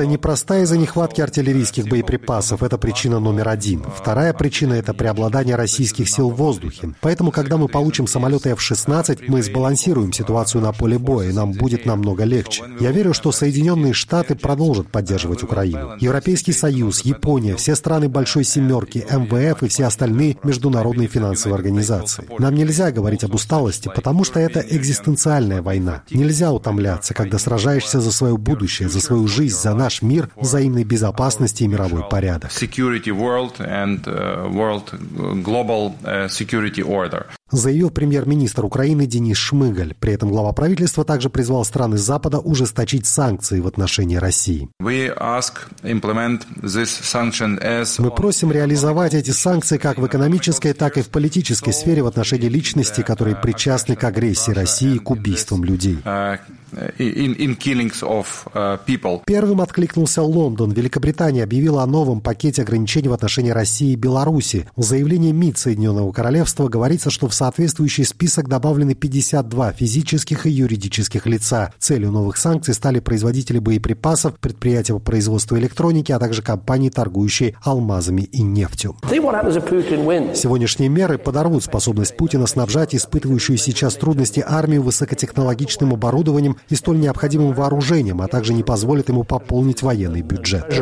непростая из-за нехватки артиллерийских боеприпасов. Это причина номер 1. Вторая причина – это преобладание российских сил в воздухе. Поэтому, когда мы получим самолеты F-16, мы сбалансируем ситуацию на поле боя, и нам будет намного легче. Я верю, что Соединенные Штаты продолжат поддерживать Украину. Европейский Союз, Япония, все страны Большой Семерки, МВФ и все остальные международные финансовые организации. Нам нельзя говорить об усталости, потому что это экзистенциальная война. Нельзя утомляться, когда сражаешься за свое будущее, за свою жизнь, за наш мир, взаимной безопасности и мировой порядок. Заявил премьер-министр Украины Денис Шмыгаль. При этом глава правительства также призвал страны Запада ужесточить санкции в отношении России. Мы просим реализовать эти санкции как в экономической, так и в политической сфере в отношении личностей, которые причастны к агрессии России и к убийствам людей. Первым откликнулся Лондон. Великобритания объявила о новом пакете ограничений в отношении России и Беларуси. В заявлении МИД Соединенного Королевства говорится, что в соответствующий список добавлены 52 физических и юридических лица. Целью новых санкций стали производители боеприпасов, предприятия по производству электроники, а также компании, торгующие алмазами и нефтью. Сегодняшние меры подорвут способность Путина снабжать испытывающую сейчас трудности армию высокотехнологичным оборудованием и столь необходимым вооружением, а также не позволит ему пополнить военный бюджет,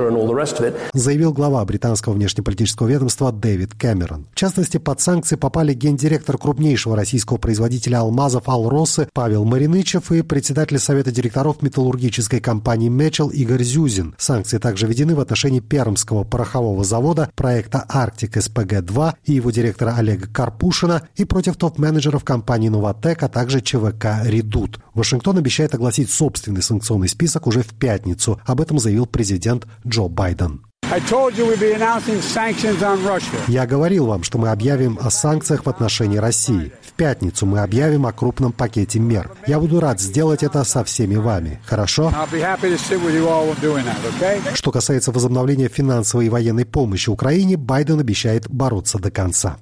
заявил глава британского внешнеполитического ведомства Дэвид Кэмерон. В частности, под санкции попали гендиректор крупнейшего российского производителя алмазов «Алросы» Павел Маринычев и председатель Совета директоров металлургической компании «Мечел» Игорь Зюзин. Санкции также введены в отношении Пермского порохового завода, проекта «Арктик СПГ-2» и его директора Олега Карпушина и против топ-менеджеров компании «Новатэк», а также ЧВК «Редут». Вашингтон обещает огласить собственный санкционный список уже в пятницу. Об этом заявил президент Джо Байден. Я говорил вам, что мы объявим о санкциях в отношении России. В пятницу мы объявим о крупном пакете мер. Я буду рад сделать это со всеми вами. Хорошо? Что касается возобновления финансовой и военной помощи Украине, Байден обещает бороться до конца.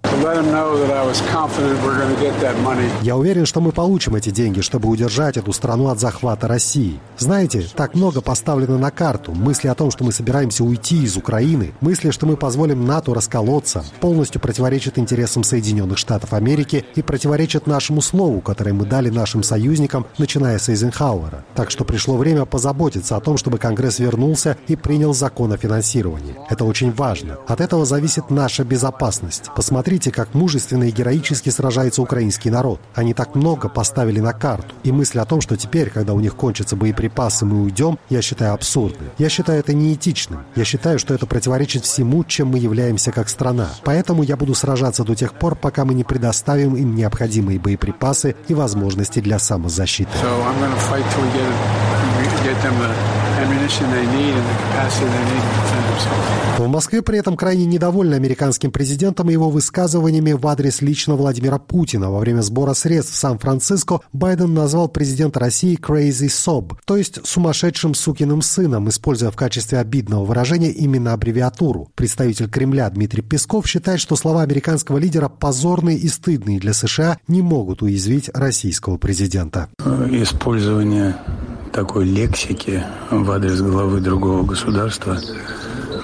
Я уверен, что мы получим эти деньги, чтобы удержать эту страну от захвата России. Знаете, так много поставлено на карту. Мысли о том, что мы собираемся уйти из Украины, мысли, что мы позволим НАТО расколоться, полностью противоречат интересам Соединенных Штатов Америки и противоречат нашему слову, которое мы дали нашим союзникам, начиная с Эйзенхауэра. Так что пришло время позаботиться о том, чтобы Конгресс вернулся и принял закон о финансировании. Это очень важно. От этого зависит наша безопасность. Посмотрите, как мужественно и героически сражается украинский народ. Они так много поставили на карту. И мысль о том, что теперь, когда у них кончатся боеприпасы, мы уйдем, я считаю абсурдным. Я считаю это неэтичным. Я считаю, что это противоречит всему, чем мы являемся как страна. Поэтому я буду сражаться до тех пор, пока мы не предоставим им необходимые боеприпасы и возможности для самозащиты. В Москве при этом крайне недовольны американским президентом и его высказываниями в адрес лично Владимира Путина. Во время сбора средств в Сан-Франциско Байден назвал президента России «crazy sob», то есть «сумасшедшим сукиным сыном», используя в качестве обидного выражения именно аббревиатуру. Представитель Кремля Дмитрий Песков считает, что слова американского лидера позорные и стыдные для США, не могут уязвить российского президента. Использование такой лексики в адрес главы другого государства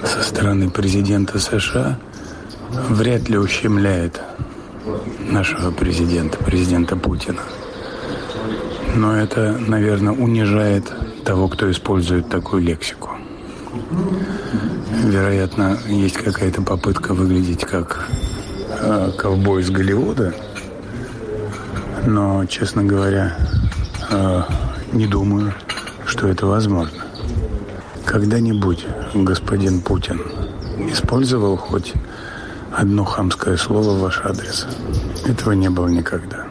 со стороны президента США вряд ли ущемляет нашего президента, президента Путина. Но это, наверное, унижает того, кто использует такую лексику. Вероятно, есть какая-то попытка выглядеть как ковбой из Голливуда, но, честно говоря, не думаю, что это возможно. Когда-нибудь господин Путин использовал хоть одно хамское слово в ваш адрес? Этого не было никогда.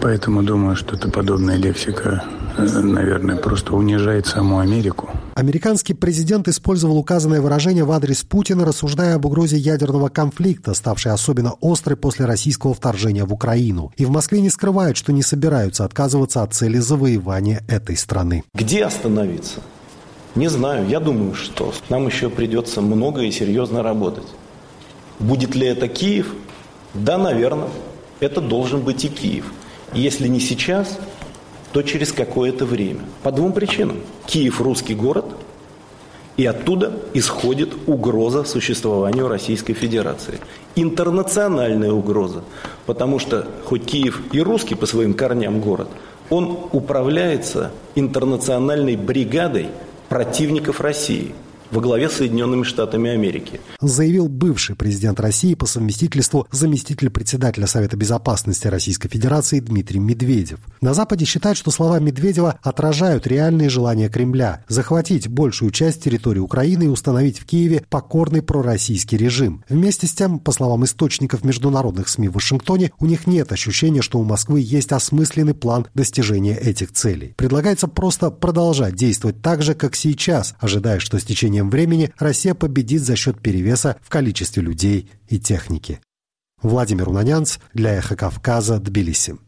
Поэтому думаю, что-то подобная лексика, наверное, просто унижает саму Америку. Американский президент использовал указанное выражение в адрес Путина, рассуждая об угрозе ядерного конфликта, ставшей особенно острой после российского вторжения в Украину. И в Москве не скрывают, что не собираются отказываться от цели завоевания этой страны. Где остановиться? Не знаю. Я думаю, что нам еще придется много и серьезно работать. Будет ли это Киев? Да, наверное. Это должен быть и Киев. Если не сейчас, то через какое-то время. По двум причинам. Киев – русский город, и оттуда исходит угроза существованию Российской Федерации. Интернациональная угроза, потому что, хоть Киев и русский по своим корням город, он управляется интернациональной бригадой противников России во главе с Соединенными Штатами Америки. Заявил бывший президент России по совместительству заместитель председателя Совета Безопасности Российской Федерации Дмитрий Медведев. На Западе считают, что слова Медведева отражают реальные желания Кремля захватить большую часть территории Украины и установить в Киеве покорный пророссийский режим. Вместе с тем, по словам источников международных СМИ в Вашингтоне, у них нет ощущения, что у Москвы есть осмысленный план достижения этих целей. Предлагается просто продолжать действовать так же, как сейчас, ожидая, что с течением времени Россия победит за счет перевеса в количестве людей и техники. Владимир Унанянц для «Эхо Кавказа», Тбилиси.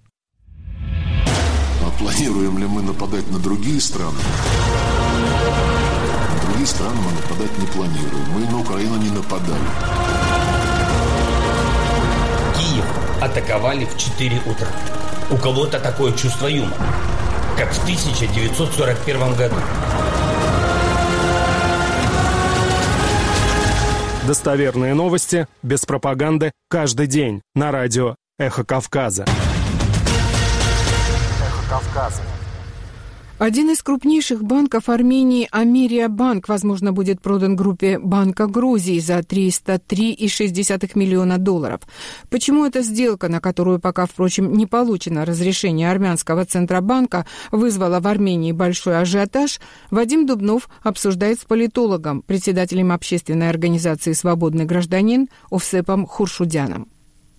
А планируем ли мы нападать на другие страны? На другие страны мы нападать не планируем. Мы на Украину не нападали. Киев атаковали в 4 утра. У кого-то такое чувство юмора, как в 1941 году. Достоверные новости, без пропаганды, каждый день на радио «Эхо Кавказа». «Эхо Кавказа». Один из крупнейших банков Армении, Америабанк, возможно, будет продан группе Банка Грузии за $303,6 миллиона. Почему эта сделка, на которую пока, впрочем, не получено разрешение армянского центробанка, вызвала в Армении большой ажиотаж, Вадим Дубнов обсуждает с политологом, председателем общественной организации «Свободный гражданин» Овсепом Хуршудяном.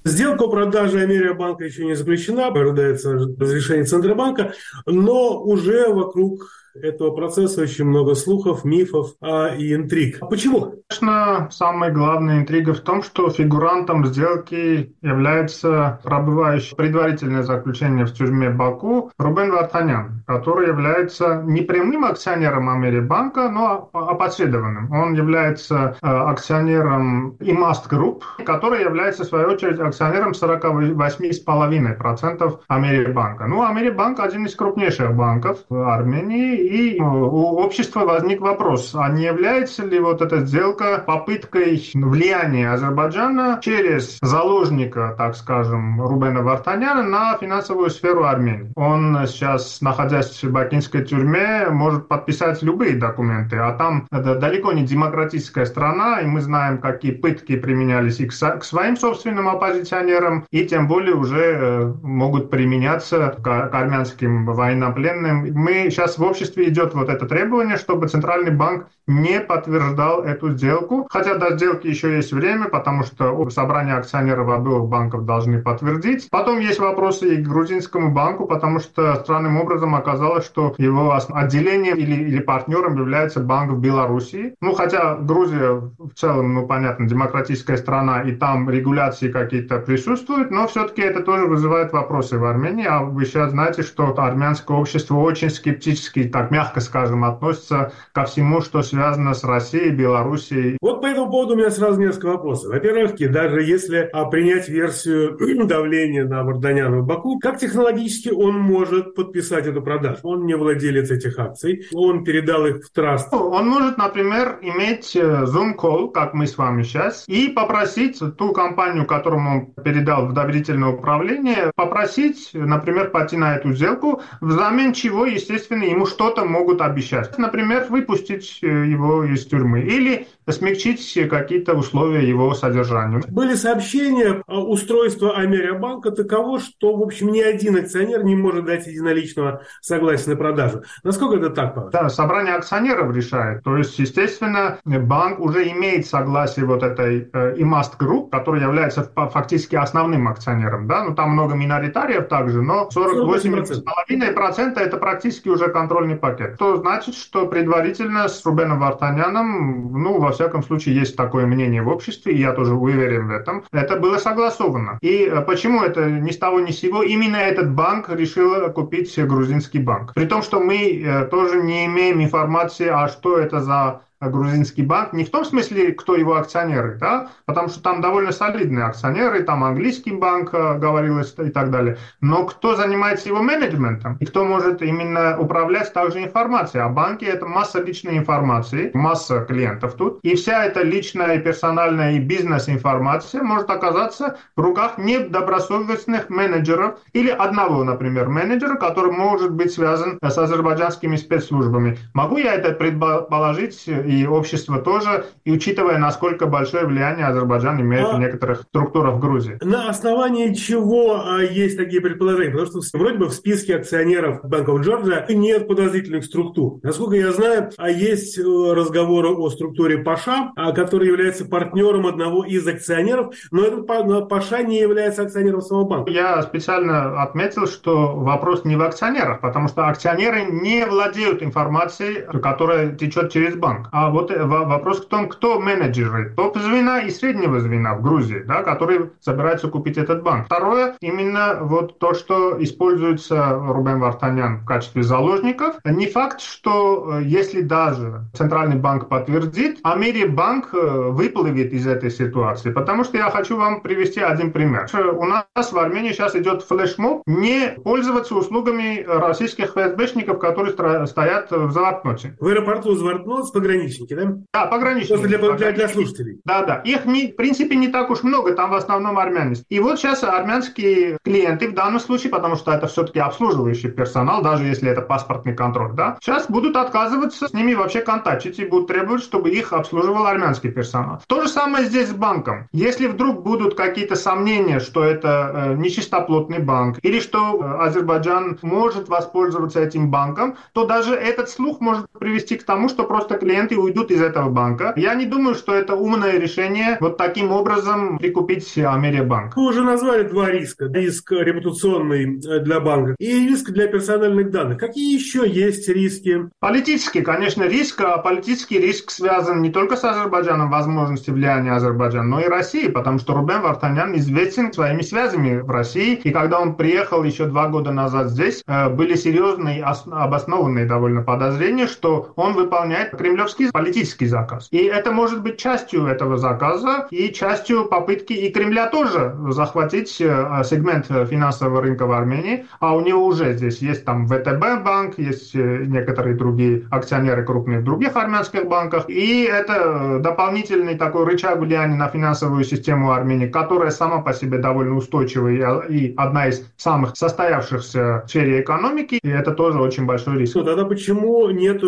Сделка о продаже Америабанка еще не заключена, ожидается разрешение Центробанка, но уже вокруг этого процесса очень много слухов, мифов и интриг. Почему? Конечно, самая главная интрига в том, что фигурантом сделки является пробывающий предварительное заключение в тюрьме Баку Рубен Варданян, который является не прямым акционером Америбанка, но опосредованным. Он является акционером Imast Group, который является, в свою очередь, акционером 48,5% Америбанка. Ну, Америбанк один из крупнейших банков в Армении, и у общества возник вопрос, а не является ли вот эта сделка попыткой влияния Азербайджана через заложника, так скажем, Рубена Варданяна на финансовую сферу Армении. Он сейчас, находясь в бакинской тюрьме, может подписать любые документы, а там это далеко не демократическая страна, и мы знаем, какие пытки применялись и к своим собственным оппозиционерам, и тем более уже могут применяться к армянским военнопленным. Мы сейчас в обществе обществе идет вот это требование, чтобы Центральный банк не подтверждал эту сделку. Хотя до сделки еще есть время, потому что собрание акционеров обоих банков должны подтвердить. Потом есть вопросы и к грузинскому банку, потому что странным образом оказалось, что его отделением или партнером является банк в Белоруссии. Ну, хотя Грузия в целом, ну, понятно, демократическая страна, и там регуляции какие-то присутствуют, но все-таки это тоже вызывает вопросы в Армении. А вы сейчас знаете, что армянское общество очень скептически, так мягко скажем, относится ко всему, что связано с Россией, Белоруссией. Вот по этому поводу у меня сразу несколько вопросов. Во-первых, даже если принять версию давления на Варданяна в Баку, как технологически он может подписать эту продажу? Он не владелец этих акций, он передал их в траст. Он может, например, иметь Zoom-колл, как мы с вами сейчас, и попросить ту компанию, которому он передал в доверительное управление, попросить, например, пойти на эту сделку, взамен чего, естественно, ему что-то могут обещать. Например, выпустить его из тюрьмы или смягчить какие-то условия его содержания. Были сообщения устройства Америабанка таково, что, в общем, ни один акционер не может дать единоличного согласия на продажу. Насколько это так, Павел? Да, собрание акционеров решает. То есть, естественно, банк уже имеет согласие вот этой Imast Group, которая является фактически основным акционером. Да? Ну, там много миноритариев также, но 48,5% это практически уже контрольный пакет. То значит, что предварительно с Рубеном Варданяном, ну, во всяком случае, есть такое мнение в обществе, и я тоже уверен в этом, это было согласовано. И почему это ни с того ни с сего именно этот банк решил купить грузинский банк? При том, что мы тоже не имеем информации, а что это за грузинский банк, не в том смысле, кто его акционеры, да, потому что там довольно солидные акционеры, там английский банк говорилось и так далее, но кто занимается его менеджментом и кто может именно управлять также информацией. А банки — это масса личной информации, масса клиентов тут, и вся эта личная, персональная и бизнес-информация может оказаться в руках недобросовестных менеджеров или одного, например, менеджера, который может быть связан с азербайджанскими спецслужбами. Могу я это предположить, и общество тоже, и учитывая, насколько большое влияние Азербайджан имеет в некоторых структурах в Грузии. На основании чего есть такие предположения? Потому что вроде бы в списке акционеров банков Джорджия нет подозрительных структур. Насколько я знаю, есть разговоры о структуре Паша, который является партнером одного из акционеров, но этот Паша не является акционером самого банка. Я специально отметил, что вопрос не в акционерах, потому что акционеры не владеют информацией, которая течет через банк. А вот вопрос в том, кто менеджеры топ-звена и среднего звена в Грузии, да, которые собираются купить этот банк. Второе, именно вот то, что используется Рубен Варданян в качестве заложников. Не факт, что если даже Центральный банк подтвердит, Америбанк выплывет из этой ситуации. Потому что я хочу вам привести один пример. У нас в Армении сейчас идет флешмоб не пользоваться услугами российских ФСБшников, которые стоят в Звартноте. В аэропорту Звартнот пограничники, да? Да, пограничники. Просто для слушателей. Да. Их, в принципе, не так уж много, там в основном армяне. И вот сейчас армянские клиенты в данном случае, потому что это все-таки обслуживающий персонал, даже если это паспортный контроль, да, сейчас будут отказываться с ними вообще контактить и будут требовать, чтобы их обслуживал армянский персонал. То же самое здесь с банком. Если вдруг будут какие-то сомнения, что это нечистоплотный банк, или что Азербайджан может воспользоваться этим банком, то даже этот слух может привести к тому, что просто клиенты уйдут из этого банка. Я не думаю, что это умное решение вот таким образом прикупить Америабанк. Вы уже назвали два риска. Риск репутационный для банка и риск для персональных данных. Какие еще есть риски? Политический, конечно, риск. А политический риск связан не только с Азербайджаном, возможностью влияния Азербайджана, но и России, потому что Рубен Варданян известен своими связями в России. И когда он приехал еще 2 года назад здесь, были серьезные, обоснованные довольно подозрения, что он выполняет кремлевский политический заказ. И это может быть частью этого заказа и частью попытки и Кремля тоже захватить сегмент финансового рынка в Армении. А у него уже здесь есть там ВТБ банк, есть некоторые другие акционеры крупные в других армянских банках. И это дополнительный такой рычаг влияния на финансовую систему Армении, которая сама по себе довольно устойчивая и одна из самых состоявшихся в сфере экономики. И это тоже очень большой риск. Но тогда почему нет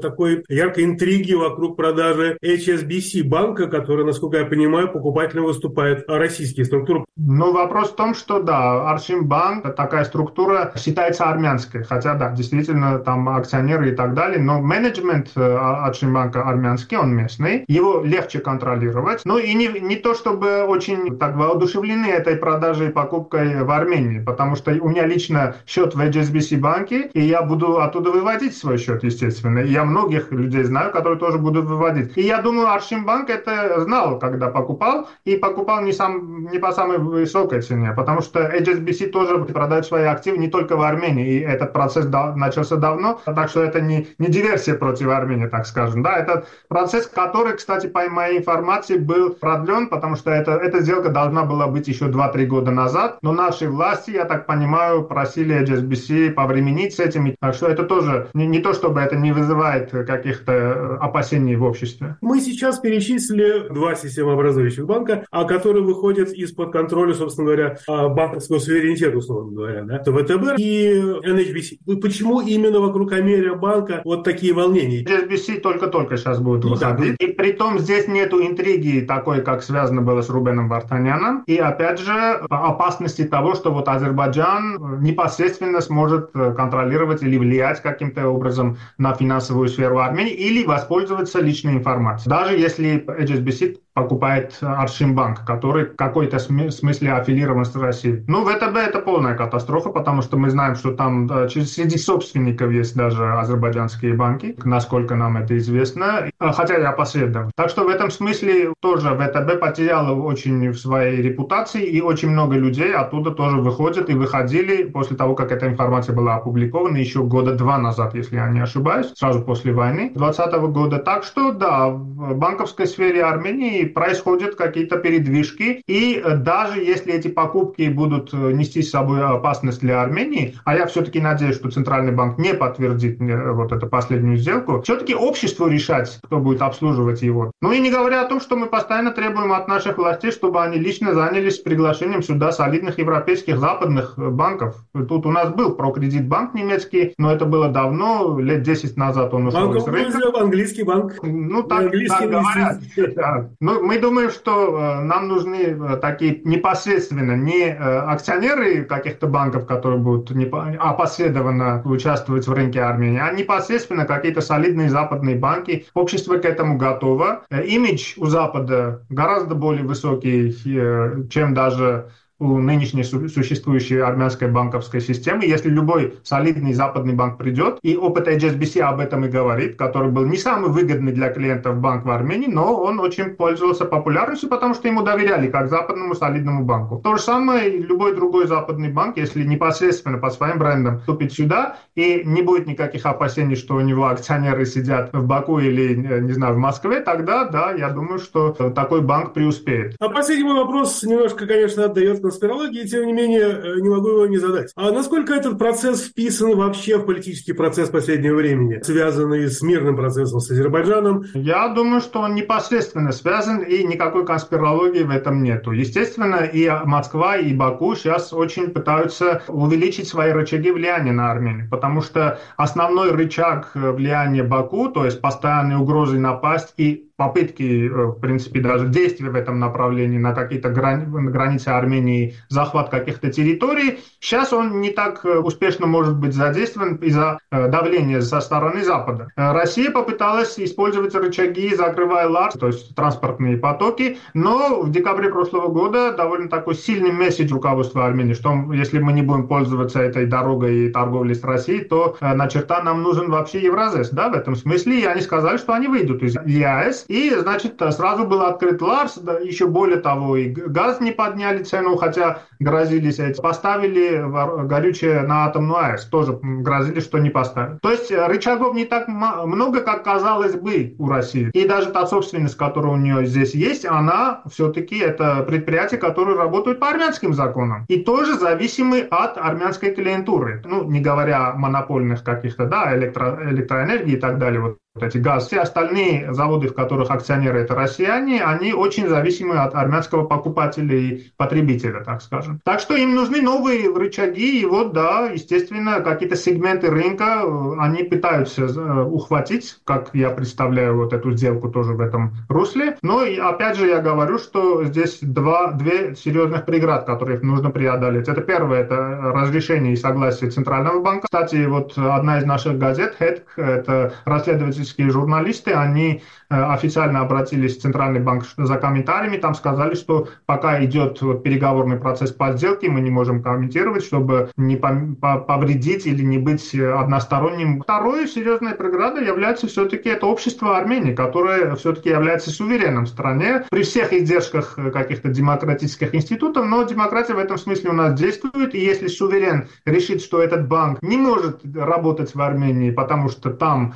такой яркой интриги интриги вокруг продажи HSBC банка, который, насколько я понимаю, покупателем выступает российские структуры. Ну, вопрос в том, что да, Арсимбанк, такая структура, считается армянской, хотя да, действительно там акционеры и так далее, но менеджмент Арсимбанка армянский, он местный, его легче контролировать. Ну и не то, чтобы очень так воодушевлены этой продажей и покупкой в Армении, потому что у меня лично счет в HSBC банке, и я буду оттуда выводить свой счет, естественно. И я многих людей знаю, которые тоже будут выводить. И я думаю, Арсимбанк это знал, когда покупал, и покупал не по самой высокой цене, потому что HSBC тоже продает свои активы не только в Армении, и этот процесс начался давно, так что это не диверсия против Армении, так скажем. Да, этот процесс, который, кстати, по моей информации, был продлен, потому что эта сделка должна была быть еще 2-3 года назад, но наши власти, я так понимаю, просили HSBC повременить с этим, так что это тоже не то, чтобы это не вызывает каких-то опасений в обществе. Мы сейчас перечислили два системообразующих банка, которые выходят из-под контроля, собственно говоря, банковского суверенитета, условно говоря, да? ВТБ и NHBC. Почему именно вокруг Америабанка вот такие волнения? HSBC только-только сейчас будет выходить. И притом здесь нету интриги такой, как связано было с Рубеном Варданяном. И опять же, опасности того, что вот Азербайджан непосредственно сможет контролировать или влиять каким-то образом на финансовую сферу Армении или воспользоваться личной информацией. Даже если HSBC покупает Арсимбанк, который в какой-то смысле аффилирован с Россией. Ну, ВТБ это полная катастрофа, потому что мы знаем, что там среди собственников есть даже азербайджанские банки, насколько нам это известно, хотя я последовал. Так что в этом смысле тоже ВТБ потеряла очень в своей репутации, и очень много людей оттуда тоже выходят и выходили после того, как эта информация была опубликована еще года два назад, если я не ошибаюсь, сразу после войны 2020 года. Так что, да, в банковской сфере Армении происходят какие-то передвижки, и даже если эти покупки будут нести с собой опасность для Армении, а я все-таки надеюсь, что Центральный банк не подтвердит вот эту последнюю сделку, все-таки обществу решать, кто будет обслуживать его. Ну и не говоря о том, что мы постоянно требуем от наших властей, чтобы они лично занялись приглашением сюда солидных европейских западных банков. Тут у нас был прокредитбанк немецкий, но это было давно, лет 10 назад он ушел из рынка. Английский банк. Ну так, так говорят. Да. Ну, мы думаем, что нам нужны такие непосредственно не акционеры каких-то банков, которые будут опосредованно участвовать в рынке Армении, а непосредственно какие-то солидные западные банки. Общество к этому готово. Имидж у Запада гораздо более высокий, чем даже у нынешней существующей армянской банковской системы. Если любой солидный западный банк придет, и опыт HSBC об этом и говорит, который был не самый выгодный для клиентов банк в Армении, но он очень пользовался популярностью, потому что ему доверяли как западному солидному банку. То же самое и любой другой западный банк, если непосредственно по своим брендам вступит сюда, и не будет никаких опасений, что у него акционеры сидят в Баку или, не знаю, в Москве, тогда, да, я думаю, что такой банк преуспеет. А последний мой вопрос немножко, конечно, отдает конспирологии, тем не менее, не могу его не задать. А насколько этот процесс вписан вообще в политический процесс последнего времени, связанный с мирным процессом с Азербайджаном? Я думаю, что он непосредственно связан, и никакой конспирологии в этом нету. Естественно, и Москва, и Баку сейчас очень пытаются увеличить свои рычаги влияния на Армению, потому что основной рычаг влияния Баку, то есть постоянные угрозы напасть и попытки, в принципе, даже действия в этом направлении на какие-то границы Армении, захват каких-то территорий, сейчас он не так успешно может быть задействован из-за давления со стороны Запада. Россия попыталась использовать рычаги, закрывая ЛАРС, то есть транспортные потоки, но в декабре прошлого года довольно такой сильный месседж руководства Армении, что если мы не будем пользоваться этой дорогой и торговлей с Россией, то на черта нам нужен вообще Евразес, да, в этом смысле, и они сказали, что они выйдут из ЕАЭС, и, значит, сразу был открыт ЛАРС, да, еще более того, и газ не подняли цену, хотя грозились этим. Поставили горючее на атомную АЭС, тоже грозили, что не поставят. То есть рычагов не так много, как казалось бы у России. И даже та собственность, которая у нее здесь есть, она все-таки это предприятие, которое работает по армянским законам. И тоже зависимы от армянской клиентуры. Ну, не говоря о монопольных каких-то, да, электроэнергии и так далее. Вот. газ. Все остальные заводы, в которых акционеры это россияне, они очень зависимы от армянского покупателя и потребителя, так скажем. Так что им нужны новые рычаги, и вот, да, естественно, какие-то сегменты рынка они пытаются ухватить, как я представляю вот эту сделку тоже в этом русле. Но и опять же я говорю, что здесь две серьезных преград, которые нужно преодолеть. Это первое, это разрешение и согласие Центрального банка. Кстати, вот одна из наших газет, «Хэтк», это расследователь журналисты, они официально обратились в Центральный банк за комментариями, там сказали, что пока идет переговорный процесс по сделке, мы не можем комментировать, чтобы не повредить или не быть односторонним. Второй серьезной преградой является все-таки это общество Армении, которое все-таки является суверенным в стране при всех издержках каких-то демократических институтов, но демократия в этом смысле у нас действует, и если суверен решит, что этот банк не может работать в Армении, потому что там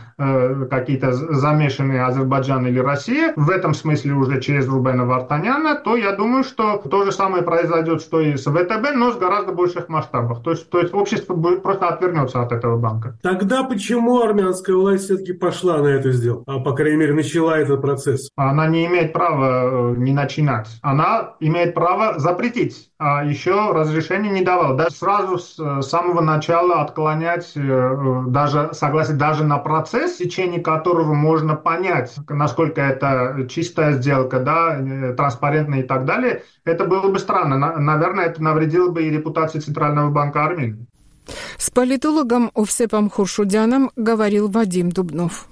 какие-то замешанные Азербайджан или Россия, в этом смысле уже через Рубена Варданяна, то я думаю, что то же самое произойдет, что и с ВТБ, но в гораздо больших масштабах. То есть общество будет просто отвернется от этого банка. Тогда почему армянская власть все-таки пошла на эту сделку? А, по крайней мере, начала этот процесс. Она не имеет права не начинать. Она имеет право запретить. А еще разрешение не давал. Даже сразу с самого начала отклонять даже согласие даже на процесс, в течение которого можно понять, насколько это чистая сделка, да, транспарентная и так далее, это было бы странно. Наверное, это навредило бы и репутации Центрального банка Армении. С политологом Овсепом Хуршудяном говорил Вадим Дубнов.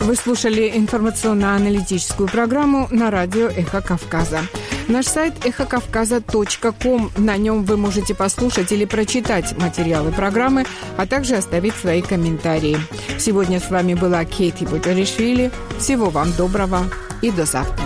Вы слушали информационно-аналитическую программу на радио «Эхо Кавказа». Наш сайт эхокавказа.ком. На нем вы можете послушать или прочитать материалы программы, а также оставить свои комментарии. Сегодня с вами была Кэти Бучерешвили. Всего вам доброго и до завтра.